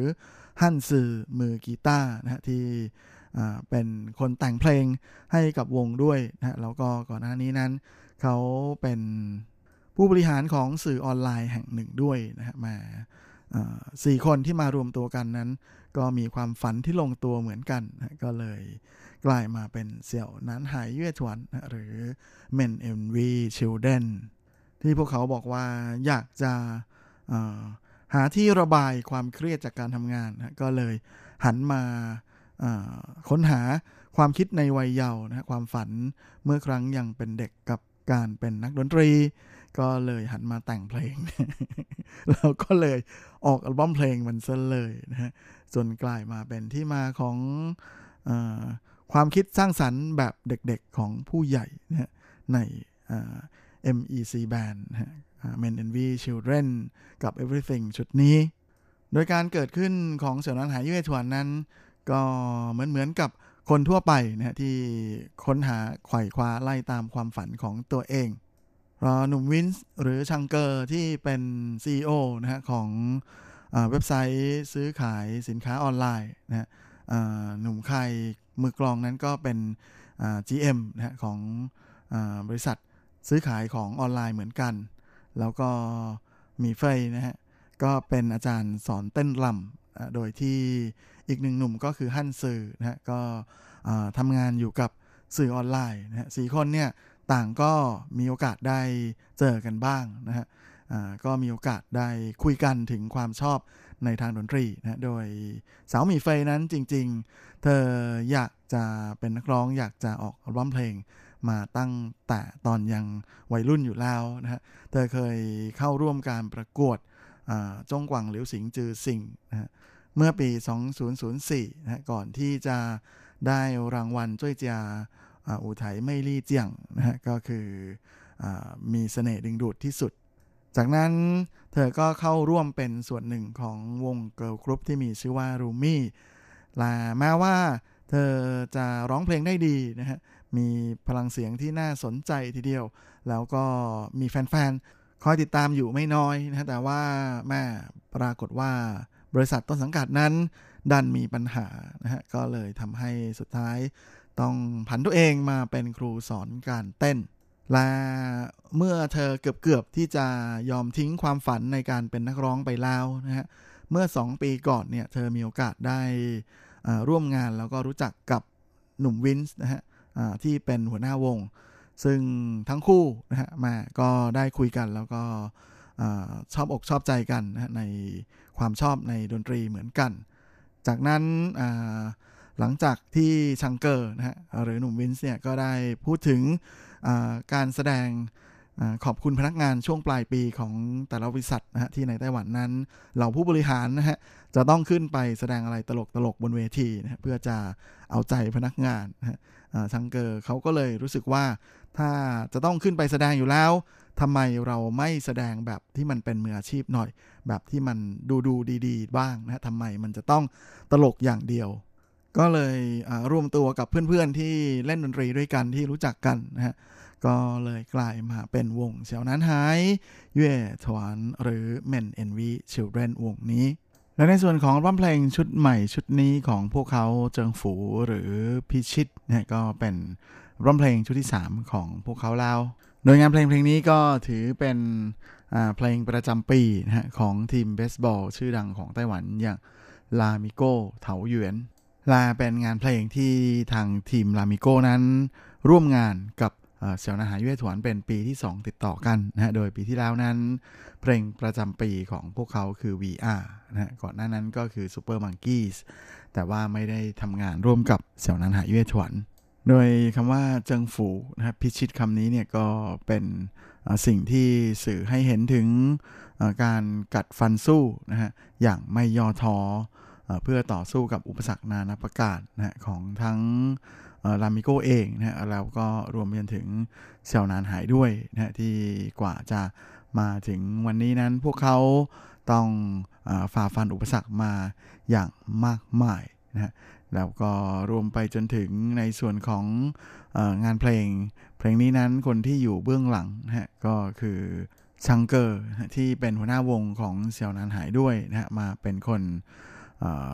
ฮันซือมือกีตาร์นะฮะที่เป็นคนแต่งเพลงให้กับวงด้วยนะฮะแล้วก็ก่อนหน้านี้นั้นเขาเป็นผู้บริหารของสื่อออนไลน์แห่งหนึ่งด้วยนะฮะมาสี่คนที่มารวมตัวกันนั้นก็มีความฝันที่ลงตัวเหมือนกันนะก็เลยกลายมาเป็นเสี่ยวนั้นหายเย่ยถวนนะหรือ Men Envy Children ที่พวกเขาบอกว่าอยากจะหาที่ระบายความเครียดจากการทำงานนะก็เลยหันมาค้นหาความคิดในวัยเยาว์นะความฝันเมื่อครั้งยังเป็นเด็กกับการเป็นนักดนตรีก็เลยหันมาแต่งเพลง แล้วก็เลยออกอัลบั้มเพลงมันซะเลยนะฮะจนกลายมาเป็นที่มาของเอ่อความคิดสร้างสรรค์แบบเด็กๆของผู้ใหญ่นะฮะในเอ่อ เอ็ม อี ซี Band นะฮะ Men Envy Children กับ Everything ชุดนี้โดยการเกิดขึ้นของเสี่ยวนั้นหายเว่ยถวนนั้นก็เหมือนๆกับคนทั่วไปนะที่ค้นหาไขว่คว้าไล่ตามความฝันของตัวเองหนุ่มวินส์หรือชังเกอร์ที่เป็น ซี อี โอ นะฮะของเว็บไซต์ซื้อขายสินค้าออนไลน์นะฮะหนุ่มไข่มือกลองนั้นก็เป็น จี เอ็ม นะฮะของบริษัทซื้อขายของออนไลน์เหมือนกันแล้วก็มีเฟยนะฮะก็เป็นอาจารย์สอนเต้นรำโดยที่อีกหนึ่งหนุ่มก็คือฮั่นซือนะฮะก็ทำงานอยู่กับสื่อออนไลน์นะฮะสี่คนเนี่ยต่างก็มีโอกาสได้เจอกันบ้างนะฮะก็มีโอกาสได้คุยกันถึงความชอบในทางดนตรีนะโดยสาวหมี่เฟยนั้นจริงๆเธออยากจะเป็นนักร้องอยากจะออกอัลบั้มเพลงมาตั้งแต่ตอนยังวัยรุ่นอยู่แล้วนะฮะเธอเคยเข้าร่วมการประกวดจงกวังหลิวสิงจือสิงนะฮะเมื่อปีสองพันสี่นะฮะก่อนที่จะได้รางวัลจ้วยเจียอู่ไถไม่ลี่เจียงนะฮะก็คือมีเสน่ห์ดึงดูดที่สุดจากนั้นเธอก็เข้าร่วมเป็นส่วนหนึ่งของวงเกิร์ลกรุ๊ปที่มีชื่อว่ารูมี่และแม้ว่าเธอจะร้องเพลงได้ดีนะฮะมีพลังเสียงที่น่าสนใจทีเดียวแล้วก็มีแฟนๆคอยติดตามอยู่ไม่น้อยนะแต่ว่าแม่ปรากฏว่าบริษัทต้นสังกัดนั้นดันมีปัญหานะฮะก็เลยทำให้สุดท้ายต้องผันตัวเองมาเป็นครูสอนการเต้นและเมื่อเธอเกือบๆที่จะยอมทิ้งความฝันในการเป็นนักร้องไปแล้วนะฮะเมื่อสองปีก่อนเนี่ยเธอมีโอกาสได้ร่วมงานแล้วก็รู้จักกับหนุ่มวินส์นะฮะที่เป็นหัวหน้าวงซึ่งทั้งคู่นะฮะมาก็ได้คุยกันแล้วก็ชอบอกชอบใจกันนะฮะในความชอบในดนตรีเหมือนกันจากนั้นหลังจากที่ชังเกอร์นะฮะหรือหนุ่มวินส์เนี่ยก็ได้พูดถึงการแสดง ขอบคุณพนักงานช่วงปลายปีของแต่ละบริษัทนะฮะที่ในไต้หวันนั้นเหล่าผู้บริหารนะฮะจะต้องขึ้นไปแสดงอะไรตลกตลกบนเวทีนะฮะเพื่อจะเอาใจพนักงานนะฮะชังเกอร์เขาก็เลยรู้สึกว่าถ้าจะต้องขึ้นไปแสดงอยู่แล้วทำไมเราไม่แสดงแบบที่มันเป็นมืออาชีพหน่อยแบบที่มันดูดูดีๆบ้างนะฮะทำไมมันจะต้องตลกอย่างเดียวก็เลยรวมตัวกับเพื่อนๆที่เล่นดนตรีด้วยกันที่รู้จักกันนะฮะก็เลยกลายมาเป็นวงเสี่ยวนั้นหายเย่ถวนหรือ Men Envy Children วงนี้และในส่วนของอัลบั้มเพลงชุดใหม่ชุดนี้ของพวกเขาเจิงฝูหรือพิชิตเนี่ยก็เป็นอัลบั้มเพลงชุดที่สามของพวกเขาแล้วโดยงานเพลงเพลงนี้ก็ถือเป็นเพลงประจำปีนะฮะของทีมเบสบอลชื่อดังของไต้หวันอย่างลามิโก้เถาหยวนลาเป็นงานเพลงที่ทางทีมลามิโก้นั้นร่วมงานกับเสี่ยวนั้นหายเย่ถวนเป็นปีที่สองติดต่อกันนะฮะโดยปีที่แล้วนั้นเพลงประจำปีของพวกเขาคือ วี อาร์ นะฮะก่อนหน้านั้นก็คือ Super Monkeys แต่ว่าไม่ได้ทำงานร่วมกับเสี่ยวนั้นหายเย่ถวนโดยคำว่าเจิงฝูนะครับพิชิตคำนี้เนี่ยก็เป็นสิ่งที่สื่อให้เห็นถึงการกัดฟันสู้นะฮะอย่างไม่ย่อท้อเพื่อต่อสู้กับอุปสรรคนานาประการนะฮะของทั้งลามิโก้เองนะฮะแล้วก็รวมไปถึงเสี่ยวนั้นหายด้วยนะฮะที่กว่าจะมาถึงวันนี้นั้นพวกเขาต้องฝ่าฟันอุปสรรคมาอย่างมากมายนะฮะแล้วก็รวมไปจนถึงในส่วนของเอ่องานเพลงเพลงนี้นั้นคนที่อยู่เบื้องหลังนะฮะก็คือชังเกอร์ที่เป็นหัวหน้าวงของเสี่ยวนั้นหายด้วยนะฮะมาเป็นคนเอ่อ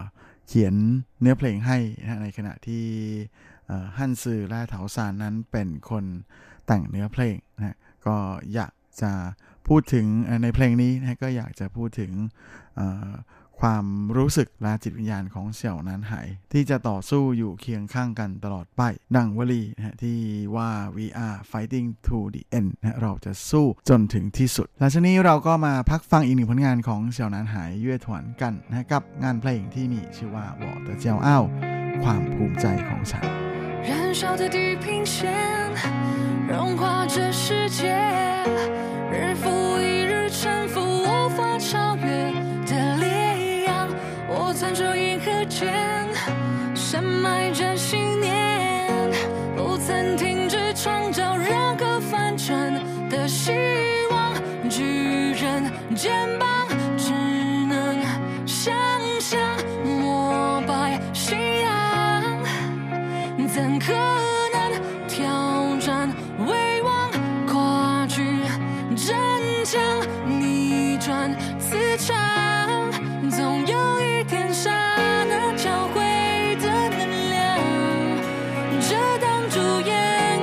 เขียนเนื้อเพลงให้นะฮะในขณะที่เอ่อฮั่นซือและเถาซานนั้นเป็นคนแต่งเนื้อเพลงนะฮะก็อยากจะพูดถึงในเพลงนี้นะฮะก็อยากจะพูดถึงเอ่อความรู้สึกและจิตวิญญาณของเสี่ยวนั้นหายที่จะต่อสู้อยู่เคียงข้างกันตลอดไปดังวลีนะฮะที่ว่า we are fighting to the end นะเราจะสู้จนถึงที่สุดและทีนี้เราก็มาพักฟังอีกหนึ่งผลงานของเสี่ยวนั้นหายเย่ถวนกันนะกับงานเพลงที่มีชื่อว่า我的骄傲ความภูมิใจของฉัน燃烧的地平线融化着世界日复一日沉浮无法超越我攥着银河剑深埋着信念不曾停止创造任何翻转的希望巨人肩膀只能想象膜拜信仰怎可能挑战威望跨距争强逆转磁场总有一天刹那交汇的能量遮挡主演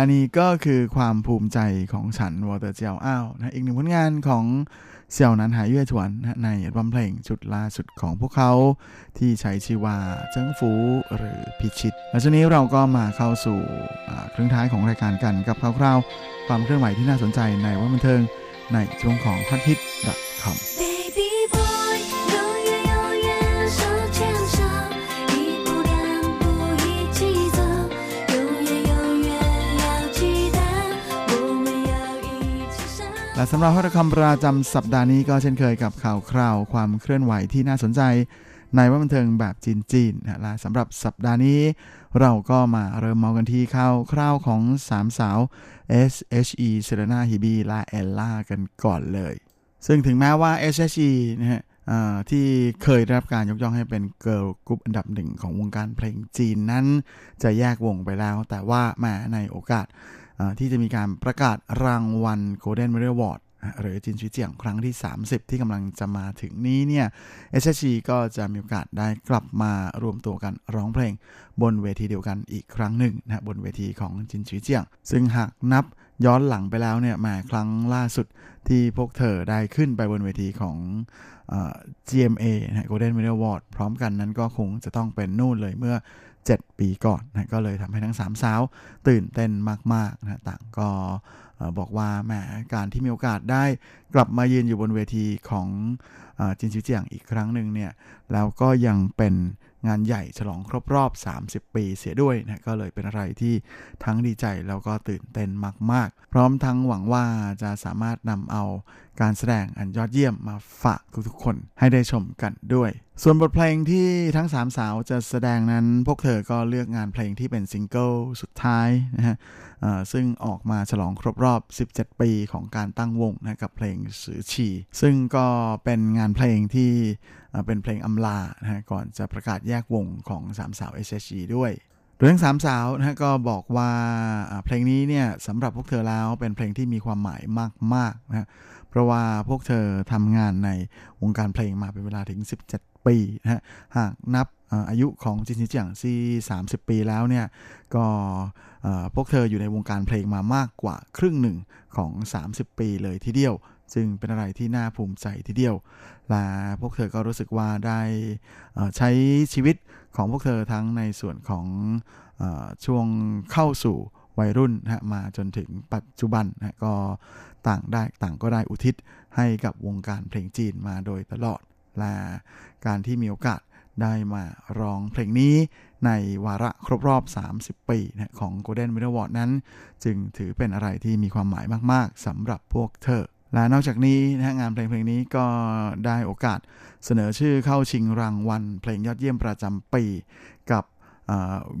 และนี่ก็คือความภูมิใจของฉันวอเตอร์เจียวอ้าวนะอีกหนึ่งผลงานของเสี่ยวนันหายเย่อฉวนนะในอัลบั้มเพลงชุดล่าสุดของพวกเขาที่ใช้ชื่อว่าเจิ้งฟูหรือพิชิตและช่วงนี้เราก็มาเข้าสู่ครึ่งท้ายของรายการกันกับคร่าวๆความเคลื่อนไหวที่น่าสนใจในวันบันเทิงในช่วงของฮอตฮิต ดอท คอมสำหรับหัวข้อประจำสัปดาห์นี้ก็เช่นเคยกับข่าวคราวความเคลื่อนไหวที่น่าสนใจในวงการบันเทิงแบบจีนๆนะและสำหรับสัปดาห์นี้เราก็มาเริ่มเมากันที่ข่าวคราวของสามสาว เอส เอช อี เซเลน่าฮิบีและเอลล่ากันก่อนเลยซึ่งถึงแม้ว่า เอส เอช อี นะฮะที่เคยได้รับการยกย่องให้เป็นเกิร์ลกรุ๊ปอันดับหนึ่งของวงการเพลงจีนนั้นจะแยกวงไปแล้วแต่ว่ามาในโอกาสที่จะมีการประกาศรางวัล Golden Melody Award หรือจินชุยเจียงครั้งที่สามสิบที่กำลังจะมาถึงนี้เนี่ย เอส เอช อี ก็จะมีโอกาสได้กลับมารวมตัวกันร้องเพลงบนเวทีเดียวกันอีกครั้งหนึ่งนะบนเวทีของจินชุยเจียงซึ่งหากนับย้อนหลังไปแล้วเนี่ยมาครั้งล่าสุดที่พวกเธอได้ขึ้นไปบนเวทีของเอ่อ จี เอ็ม เอ นะ Golden Melody Award พร้อมกันนั้นก็คงจะต้องเป็นนู่นเลยเมื่อเจ็ดปีก่อนนะก็เลยทำให้ทั้งสามสาวตื่นเต้นมากๆนะต่างก็บอกว่าแหมการที่มีโอกาสได้กลับมายืนอยู่บนเวทีของจินชิวเจียงอีกครั้งหนึ่งเนี่ยแล้วก็ยังเป็นงานใหญ่ฉลองครบรอบสามสิบปีเสียด้วยนะก็เลยเป็นอะไรที่ทั้งดีใจแล้วก็ตื่นเต้นมากๆพร้อมทั้งหวังว่าจะสามารถนำเอาการแสดงอันยอดเยี่ยมมาฝากทุกๆคนให้ได้ชมกันด้วยส่วนบทเพลงที่ทั้งสามสาวจะแสดงนั้นพวกเธอก็เลือกงานเพลงที่เป็นซิงเกิลสุดท้ายนะฮะซึ่งออกมาฉลองครบรอบสิบเจ็ดปีของการตั้งวงนะกับเพลงซือฉี่ซึ่งก็เป็นงานเพลงที่เป็นเพลงอำลานะฮะก่อนจะประกาศแยกวงของสามสาว เอส เอช อี ด้วยโดยทั้งสามสาวนะฮะก็บอกว่าเพลงนี้เนี่ยสำหรับพวกเธอแล้วเป็นเพลงที่มีความหมายมากๆนะฮะเพราะว่าพวกเธอทำงานในวงการเพลงมาเป็นเวลาถึงสิบเจ็ดปีนะฮะหากนับอายุของจินชิเจียงซี่สามสิบปีแล้วเนี่ยก็พวกเธออยู่ในวงการเพลงมามากกว่าครึ่งหนึ่งของสามสิบปีเลยทีเดียวซึ่งเป็นอะไรที่น่าภูมิใจทีเดียวและพวกเธอก็รู้สึกว่าได้ใช้ชีวิตของพวกเธอทั้งในส่วนของช่วงเข้าสู่วัยรุ่นนะมาจนถึงปัจจุบันนะก็ต่างได้ต่างก็ได้อุทิศให้กับวงการเพลงจีนมาโดยตลอดและการที่มีโอกาสได้มาร้องเพลงนี้ในวาระครบรอบสามสิบปีนะของ Golden Melody Award นั้นจึงถือเป็นอะไรที่มีความหมายมากๆสำหรับพวกเธอและนอกจากนี้นะงานเพลงเพลงนี้ก็ได้โอกาสเสนอชื่อเข้าชิงรางวัลเพลงยอดเยี่ยมประจำปีกับ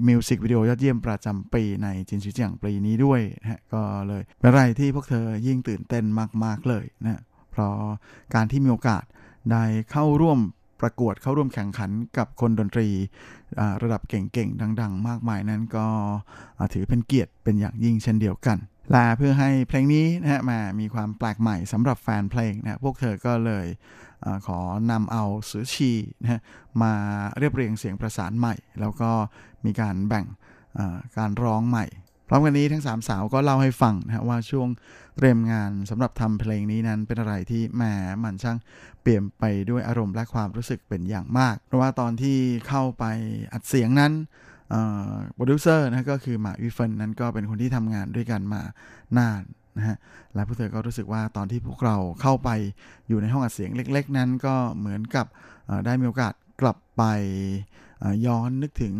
มิวสิกวิดีโอยอดเยี่ยมประจำปีในจินชิเจียงปีนี้ด้วยนะฮะก็เลยเป็นอะไรที่พวกเธอยิ่งตื่นเต้นมากๆเลยนะเพราะการที่มีโอกาสได้เข้าร่วมประกวดเข้าร่วมแข่งขันกับคนดนตรีระดับเก่งๆดังๆมากมายนั้นก็ถือเป็นเกียรติเป็นอย่างยิ่งเช่นเดียวกันและเพื่อให้เพลงนี้นะฮะมามีความแปลกใหม่สำหรับแฟนเพลงนะพวกเธอก็เลยขอนำเอาซือชีนะฮะมาเรียบเรียงเสียงประสานใหม่แล้วก็มีการแบ่งการร้องใหม่พร้อมกันนี้ทั้งสามสาวก็เล่าให้ฟังนะฮะว่าช่วงเตรียมงานสำหรับทำเพลงนี้นั้นเป็นอะไรที่แหมมันช่างเปลี่ยนไปด้วยอารมณ์และความรู้สึกเป็นอย่างมากเพราะว่าตอนที่เข้าไปอัดเสียงนั้นโปรดิวเซอร์นะก็คือหมาอีเฟินนั้นก็เป็นคนที่ทำงานด้วยกันมานานนะฮะและพวกเธอก็รู้สึกว่าตอนที่พวกเราเข้าไปอยู่ในห้องอัดเสียงเล็กๆนั้นก็เหมือนกับได้มีโอกาสกลับไปย้อนนึกถึง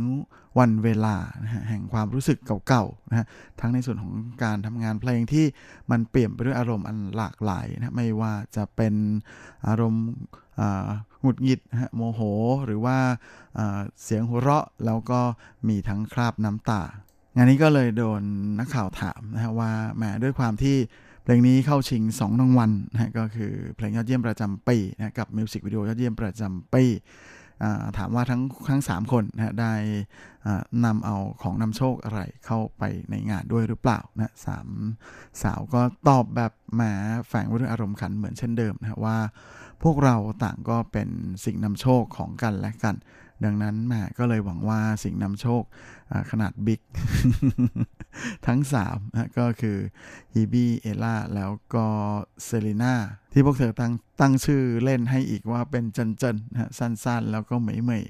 วันเวลานะฮะแห่งความรู้สึกเก่าๆนะฮะทั้งในส่วนของการทำงานเพลงที่มันเปลี่ยนไปด้วยอารมณ์อันหลากหลายนะไม่ว่าจะเป็นอารมณ์หงุดหงิดนะฮะโมโหหรือว่าเสียงหัวเราะแล้วก็มีทั้งคราบน้ำตางานนี้ก็เลยโดนนักข่าวถามนะฮะว่าแหมด้วยความที่เพลงนี้เข้าชิงสองรางวัล น, นะก็คือเพลงยอดเยี่ยมประจำปีนะกับมิวสิกวิดีโอยอดเยี่ยมประจำปีถามว่าทั้งทั้งสามคนนะได้นำเอาของนำโชคอะไรเข้าไปในงานด้วยหรือเปล่านะสามสาวก็ตอบแบบแหมแฝงไว้ด้วยอารมณ์ขันเหมือนเช่นเดิมนะว่าพวกเราต่างก็เป็นสิ่งนำโชคของกันและกัน ดังนั้นแม่ก็เลยหวังว่าสิ่งนำโชคขนาดบิ๊ก ทั้งสามนะก็คือฮีบี้เอล่าแล้วก็เซรีน่าที่พวกเธอตั้งตั้งชื่อเล่นให้อีกว่าเป็นเจินเจินนะสั้นๆแล้วก็เหมยเหมย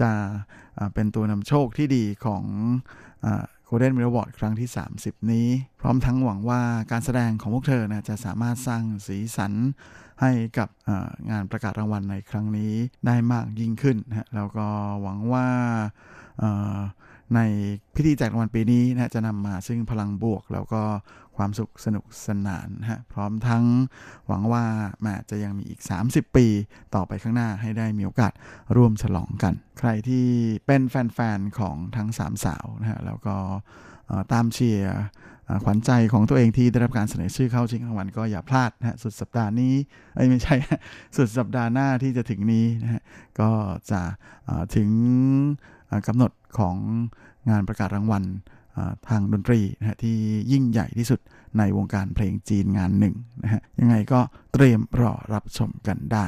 จะเป็นตัวนำโชคที่ดีของGolden Melody Award ครั้งที่สามสิบนี้พร้อมทั้งหวังว่าการแสดงของพวกเธอนะจะสามารถสร้างสีสันให้กับงานประกาศรางวัลในครั้งนี้ได้มากยิ่งขึ้นนะแล้วก็หวังว่าในพิธีแจกรางวัลปีนี้นะจะนำมาซึ่งพลังบวกแล้วก็ความสุขสนุกสนานนะฮะพร้อมทั้งหวังว่ามาจะยังมีอีกสามสิบปีต่อไปข้างหน้าให้ได้มีโอกาสร่วมฉลองกันใครที่เป็นแฟนๆของทั้งสามสาวนะฮะแล้วก็ตามเชียร์ขวัญใจของตัวเองที่ได้รับการเสนอชื่อเข้าชิงรางวัลก็อย่าพลาดนะฮะสุดสัปดาห์นี้เอ้ยไม่ใช่สุดสัปดาห์หน้าที่จะถึงนี้นะฮะก็จะถึงกำหนดของงานประกาศรางวัลทางดนตรีนะฮะที่ยิ่งใหญ่ที่สุดในวงการเพลงจีนงานหนึ่งนะฮะยังไงก็เตรียมรอรับชมกันได้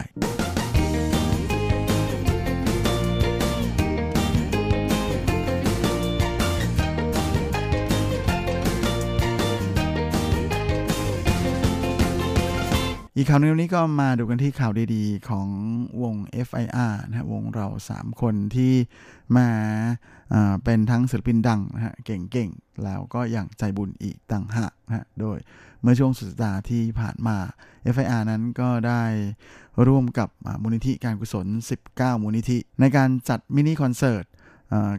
อีกข่าวในวันนี้ก็มาดูกันที่ข่าวดีๆของวง เอฟ ไอ อาร์ นะฮะวงเราสามคนที่มาเป็นทั้งศิลปินดังนะฮะเก่งๆแล้วก็อย่างใจบุญอีกต่างหากนะฮะโดยเมื่อช่วงสุดสัปดาห์ที่ผ่านมา เอฟ ไอ อาร์ นั้นก็ได้ร่วมกับมูลนิธิการกุศลสิบเก้ามูลนิธิในการจัดมินิคอนเสิร์ต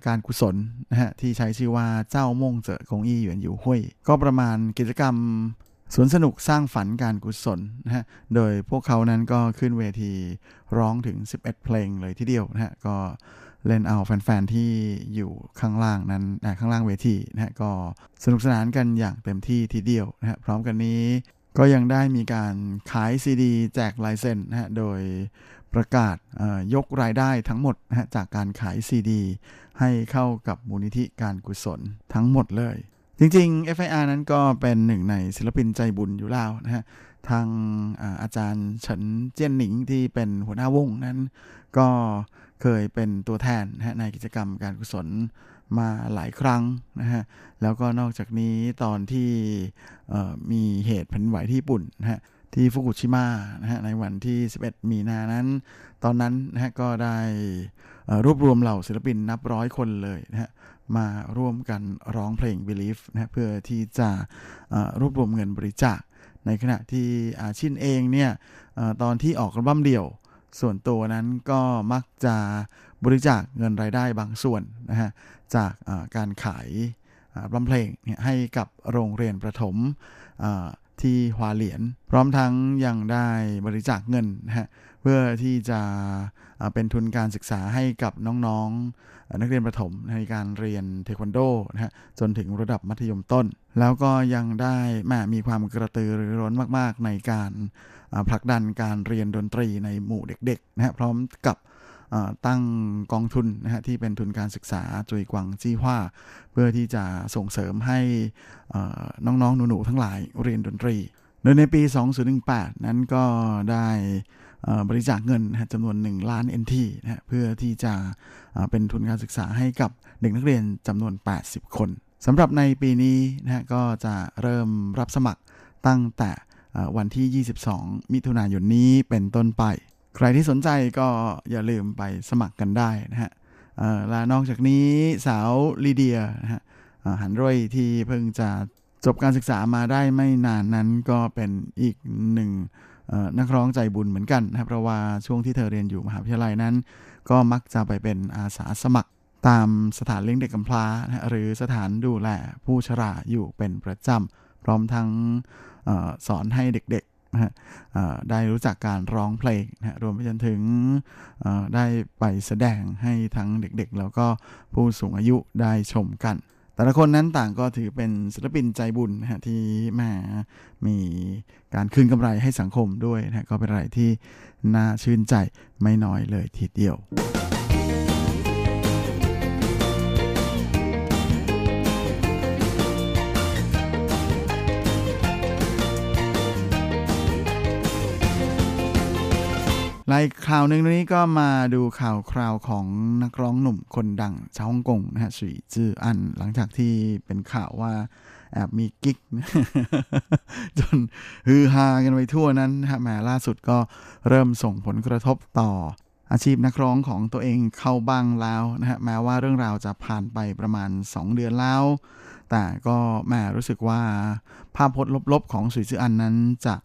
การกุศลนะฮะที่ใช้ชื่อว่าเจ้าม่งเจ๋อคงอี้หยวนอยู่ห้วยก็ประมาณกิจกรรมสวนสนุกสร้างฝันการกุศลนะฮะโดยพวกเขานั้นก็ขึ้นเวทีร้องถึงสิบเอ็ดเพลงเลยทีเดียวนะฮะก็เล่นเอาแฟนๆที่อยู่ข้างล่างนั้นนะข้างล่างเวทีนะฮะก็สนุกสนานกันอย่างเต็มที่ทีเดียวนะฮะพร้อมกันนี้ก็ยังได้มีการขายซีดีแจกลายเซ็นนะฮะโดยประกาศยกรายได้ทั้งหมดนะฮะจากการขายซีดีให้เข้ากับมูลนิธิการกุศลทั้งหมดเลยจริงๆ เอฟ ไอ อาร์ นั้นก็เป็นหนึ่งในศิลปินใจบุญอยู่แล้วนะฮะทางอาจารย์เฉินเจี้ยนหนิงที่เป็นหัวหน้าวงนั้นก็เคยเป็นตัวแทนนะฮะในกิจกรรมการกุศลมาหลายครั้งนะฮะแล้วก็นอกจากนี้ตอนที่มีเหตุแผ่นดินไหวที่ญี่ปุ่นนะฮะที่ฟุกุชิมะนะฮะในวันที่สิบเอ็ดมีนานั้นตอนนั้นนะฮะก็ได้รวบรวมเหล่าศิลปินนับร้อยคนเลยนะฮะมาร่วมกันร้องเพลง Believe นะเพื่อที่จะรวบรวมเงินบริจาคในขณะที่อาชินเองเนี่ยตอนที่ออกอัลบั้มเดี่ยวส่วนตัวนั้นก็มักจะบริจาคเงินรายได้บางส่วนนะฮะจากการขายอัลบั้มเพลงเนี่ยให้กับโรงเรียนประถมที่หัวเหลียนพร้อมทั้งยังได้บริจาคเงินนะฮะเพื่อที่จะเป็นทุนการศึกษาให้กับน้องๆนักเรียนประถมในการเรียนเทควันโดนะฮะจนถึงระดับมัธยมต้นแล้วก็ยังได้แม่มีความกระตือรือร้นมากๆในการผลักดันการเรียนดนตรีในหมู่เด็กๆนะฮะพร้อมกับตั้งกองทุนนะฮะที่เป็นทุนการศึกษาจุยกวังจี้ฮวาเพื่อที่จะส่งเสริมให้น้องๆหนูๆทั้งหลายเรียนดนตรีโดยในปีสองพันสิบแปดนั้นก็ได้บริจาคเงินจำนวนหนึ่งล้าน เอ็น ที นะฮะเพื่อที่จะเป็นทุนการศึกษาให้กับเด็กนักเรียนจำนวนแปดสิบคนสำหรับในปีนี้นะฮะก็จะเริ่มรับสมัครตั้งแต่วันที่ยี่สิบสองมิถุนายนนี้เป็นต้นไปใครที่สนใจก็อย่าลืมไปสมัครกันได้นะฮะและนอกจากนี้สาวลีเดียนะฮะหันร้อยที่เพิ่งจะจบการศึกษามาได้ไม่นานนั้นก็เป็นอีกหนึ่งนักร้องใจบุญเหมือนกันนะเพราะว่าช่วงที่เธอเรียนอยู่มหาวิทยาลัยนั้นก็มักจะไปเป็นอาสาสมัครตามสถานเลี้ยงเด็กกำพร้านะหรือสถานดูแลผู้ชราอยู่เป็นประจำพร้อมทั้งสอนให้เด็กๆได้รู้จักการร้องเพลงนะรวมไปจนถึงได้ไปแสดงให้ทั้งเด็กๆแล้วก็ผู้สูงอายุได้ชมกันแต่ละคนนั้นต่างก็ถือเป็นศิลปินใจบุญนะฮะที่มามีการคืนกำไรให้สังคมด้วยนะก็เป็นอะไรที่น่าชื่นใจไม่น้อยเลยทีเดียว ในข่าวหนึ่งนี้ก็มาดูข่าวคราวของนักร้องหนุ่มคนดังชาวฮ่องกงนะฮะสีจื้ออันหลังจากที่เป็นข่าวว่าแอบมีกิ๊ก จนฮือฮากันไปทั่วนั้นนะฮะแหมล่าสุดก็เริ่มส่งผลกระทบต่ออาชีพนักร้องของตัวเองเข้าบ้างแล้วนะฮะแม้ว่าเรื่องราวจะผ่านไปประมาณสองเดือนแล้วแต่ก็แหมรู้สึกว่าภาพพจน์ลบๆของสีจื้ออันนั้นจะ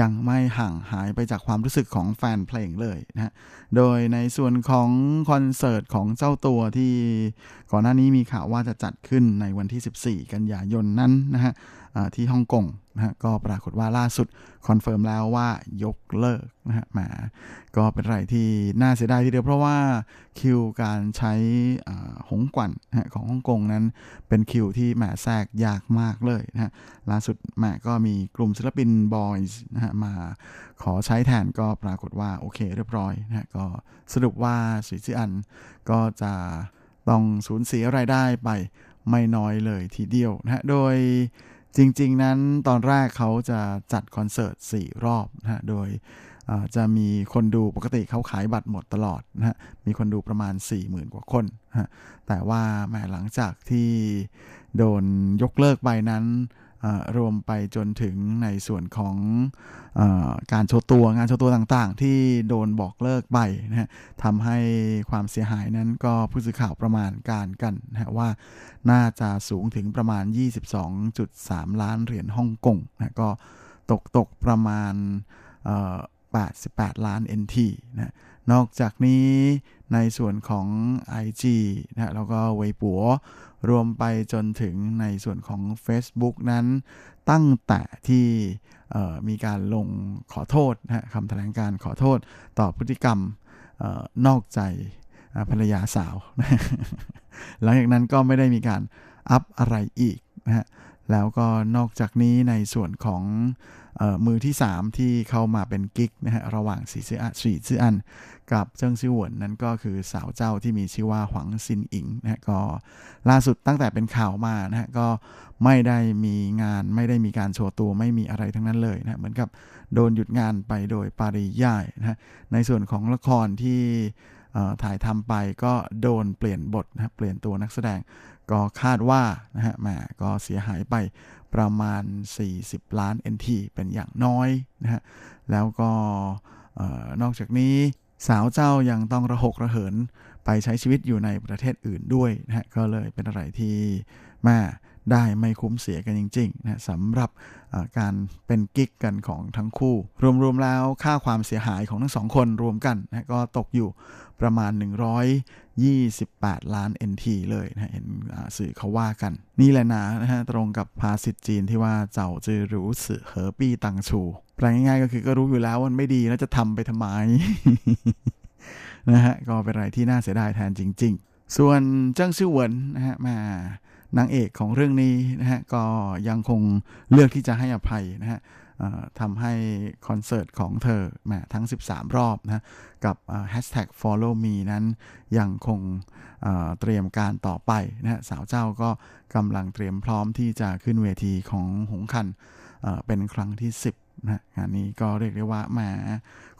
ยังไม่ห่างหายไปจากความรู้สึกของแฟนเพลงเลยนะฮะโดยในส่วนของคอนเสิร์ตของเจ้าตัวที่ก่อนหน้านี้มีข่าวว่าจะจัดขึ้นในวันที่สิบสี่กันยายนนั้นนะฮะที่ฮ่องกงนะฮะก็ปรากฏว่าล่าสุดคอนเฟิร์มแล้วว่ายกเลิกนะฮะมาก็เป็นอะไรที่น่าเสียดายทีเดียวเพราะว่าคิวการใช้หงกวั่นนะฮะของฮ่องกงนั้นเป็นคิวที่แหมแทรกยากมากเลยนะฮะล่าสุดแหมก็มีกลุ่มศิลปิน Boys นะฮะมาขอใช้แทนก็ปรากฏว่าโอเคเรียบร้อยนะฮะก็สรุปว่าสีจื้ออันก็จะต้องสูญเสียรายได้ไปไม่น้อยเลยทีเดียวนะฮะโดยจริงๆนั้นตอนแรกเขาจะจัดคอนเสิร์ตสี่รอบนะฮะโดยจะมีคนดูปกติเขาขายบัตรหมดตลอดนะฮะมีคนดูประมาณ สี่หมื่น กว่าคนนะฮะแต่ว่าแหมหลังจากที่โดนยกเลิกไปนั้นรวมไปจนถึงในส่วนของเอ่อการโชว์ตัวงานโชว์ตัวต่างๆที่โดนบอกเลิกไปนะฮะทำให้ความเสียหายนั้นก็ผู้สื่อข่าวประมาณการกันนะฮะว่าน่าจะสูงถึงประมาณ ยี่สิบสองจุดสาม ล้านเหรียญฮ่องกงนะก็ตกตกประมาณเอ่อแปดสิบแปดล้าน เอ็น ที นะนอกจากนี้ในส่วนของ ไอ จี นะแล้วก็ Weibo รวมไปจนถึงในส่วนของ Facebook นั้นตั้งแต่ที่มีการลงขอโทษนะคำแถลงการขอโทษต่อพฤติกรรมนอกใจภรรยาสาว หลังจากนั้นก็ไม่ได้มีการอัพอะไรอีกนะฮะแล้วก็นอกจากนี้ในส่วนของเอ่อมือที่สามที่เข้ามาเป็นกิ๊กนะฮะระหว่างสีจื้ออันสีจื้ออันกับเจิ้งซี่หวนนั้นก็คือสาวเจ้าที่มีชื่อว่าหวังซินอิงนะฮะก็ล่าสุดตั้งแต่เป็นข่าวมานะฮะก็ไม่ได้มีงานไม่ได้มีการโชว์ตัวไม่มีอะไรทั้งนั้นเลยนะเหมือนกับโดนหยุดงานไปโดยปริยายนะฮะในส่วนของละครที่เอ่อถ่ายทำไปก็โดนเปลี่ยนบทนะฮะเปลี่ยนตัวนักแสดงก็คาดว่านะฮะแหมก็เสียหายไปประมาณสี่สิบล้าน เอ็น ที เป็นอย่างน้อยนะฮะแล้วก็เอ่อนอกจากนี้สาวเจ้ายังต้องระหกระเหินไปใช้ชีวิตอยู่ในประเทศอื่นด้วยนะฮะก็เลยเป็นอะไรที่แม่ได้ไม่คุ้มเสียกันจริงๆนะสำหรับการเป็นกิ๊กกันของทั้งคู่รวมๆแล้วค่าความเสียหายของทั้งสองคนรวมกันนะก็ตกอยู่ประมาณหนึ่งร้อยยี่สิบแปดล้าน เอ็น ที เลยนะเห็นสื่อเขาว่ากันนี่แหละนะนะฮะตรงกับภาษิตจีนที่ว่าเจ้าจือรู้สื่อเหอปี้ตังชูแปลง่ายๆก็คือก็รู้อยู่แล้วว่ามันไม่ดีแล้วจะทำไปทำไม นะฮะก็เป็นอะไรที่น่าเสียดายแทนจริงๆส่วนเจิ้งซี่หวนนะฮะมานางเอกของเรื่องนี้นะฮะก็ยังคงเลือกที่จะให้อภัยนะฮะทำให้คอนเสิร์ตของเธอแหมทั้งสิบสามรอบนะกับ แฮชแท็ก follow me นั้นยังคงเตรียมการต่อไปนะฮะสาวเจ้าก็กำลังเตรียมพร้อมที่จะขึ้นเวทีของหงคันเป็นครั้งที่สิบนะงานนี้ก็เรียกได้ว่าแหม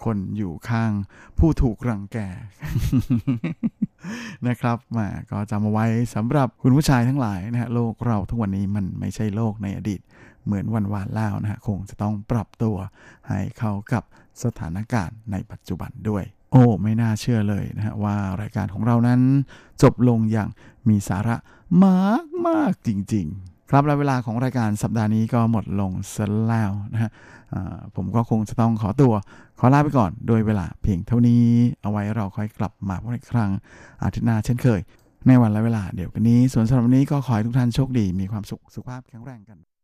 คนอยู่ข้างผู้ถูกรังแก นะครับแหมก็จำเอาไว้สำหรับคุณผู้ชายทั้งหลายนะฮะโลกเราทุกวันนี้มันไม่ใช่โลกในอดีตเหมือนวันวานแล้วนะฮะคงจะต้องปรับตัวให้เข้ากับสถานการณ์ในปัจจุบันด้วยโอ้ไม่น่าเชื่อเลยนะฮะว่ารายการของเรานั้นจบลงอย่างมีสาระมากมากจริงๆครับและเวลาของรายการสัปดาห์นี้ก็หมดลงซะแล้วนะฮะผมก็คงจะต้องขอตัวขอลาไปก่อนโดยเวลาเพียงเท่านี้เอาไว้เราค่อยกลับมาพบกันอีกครั้งอาทิตย์หน้าเช่นเคยในวันและเวลาเดียวกันนี้ส่วนสำหรับวันนี้ก็ขอให้ทุกท่านโชคดีมีความสุขสุขภาพแข็งแรงกัน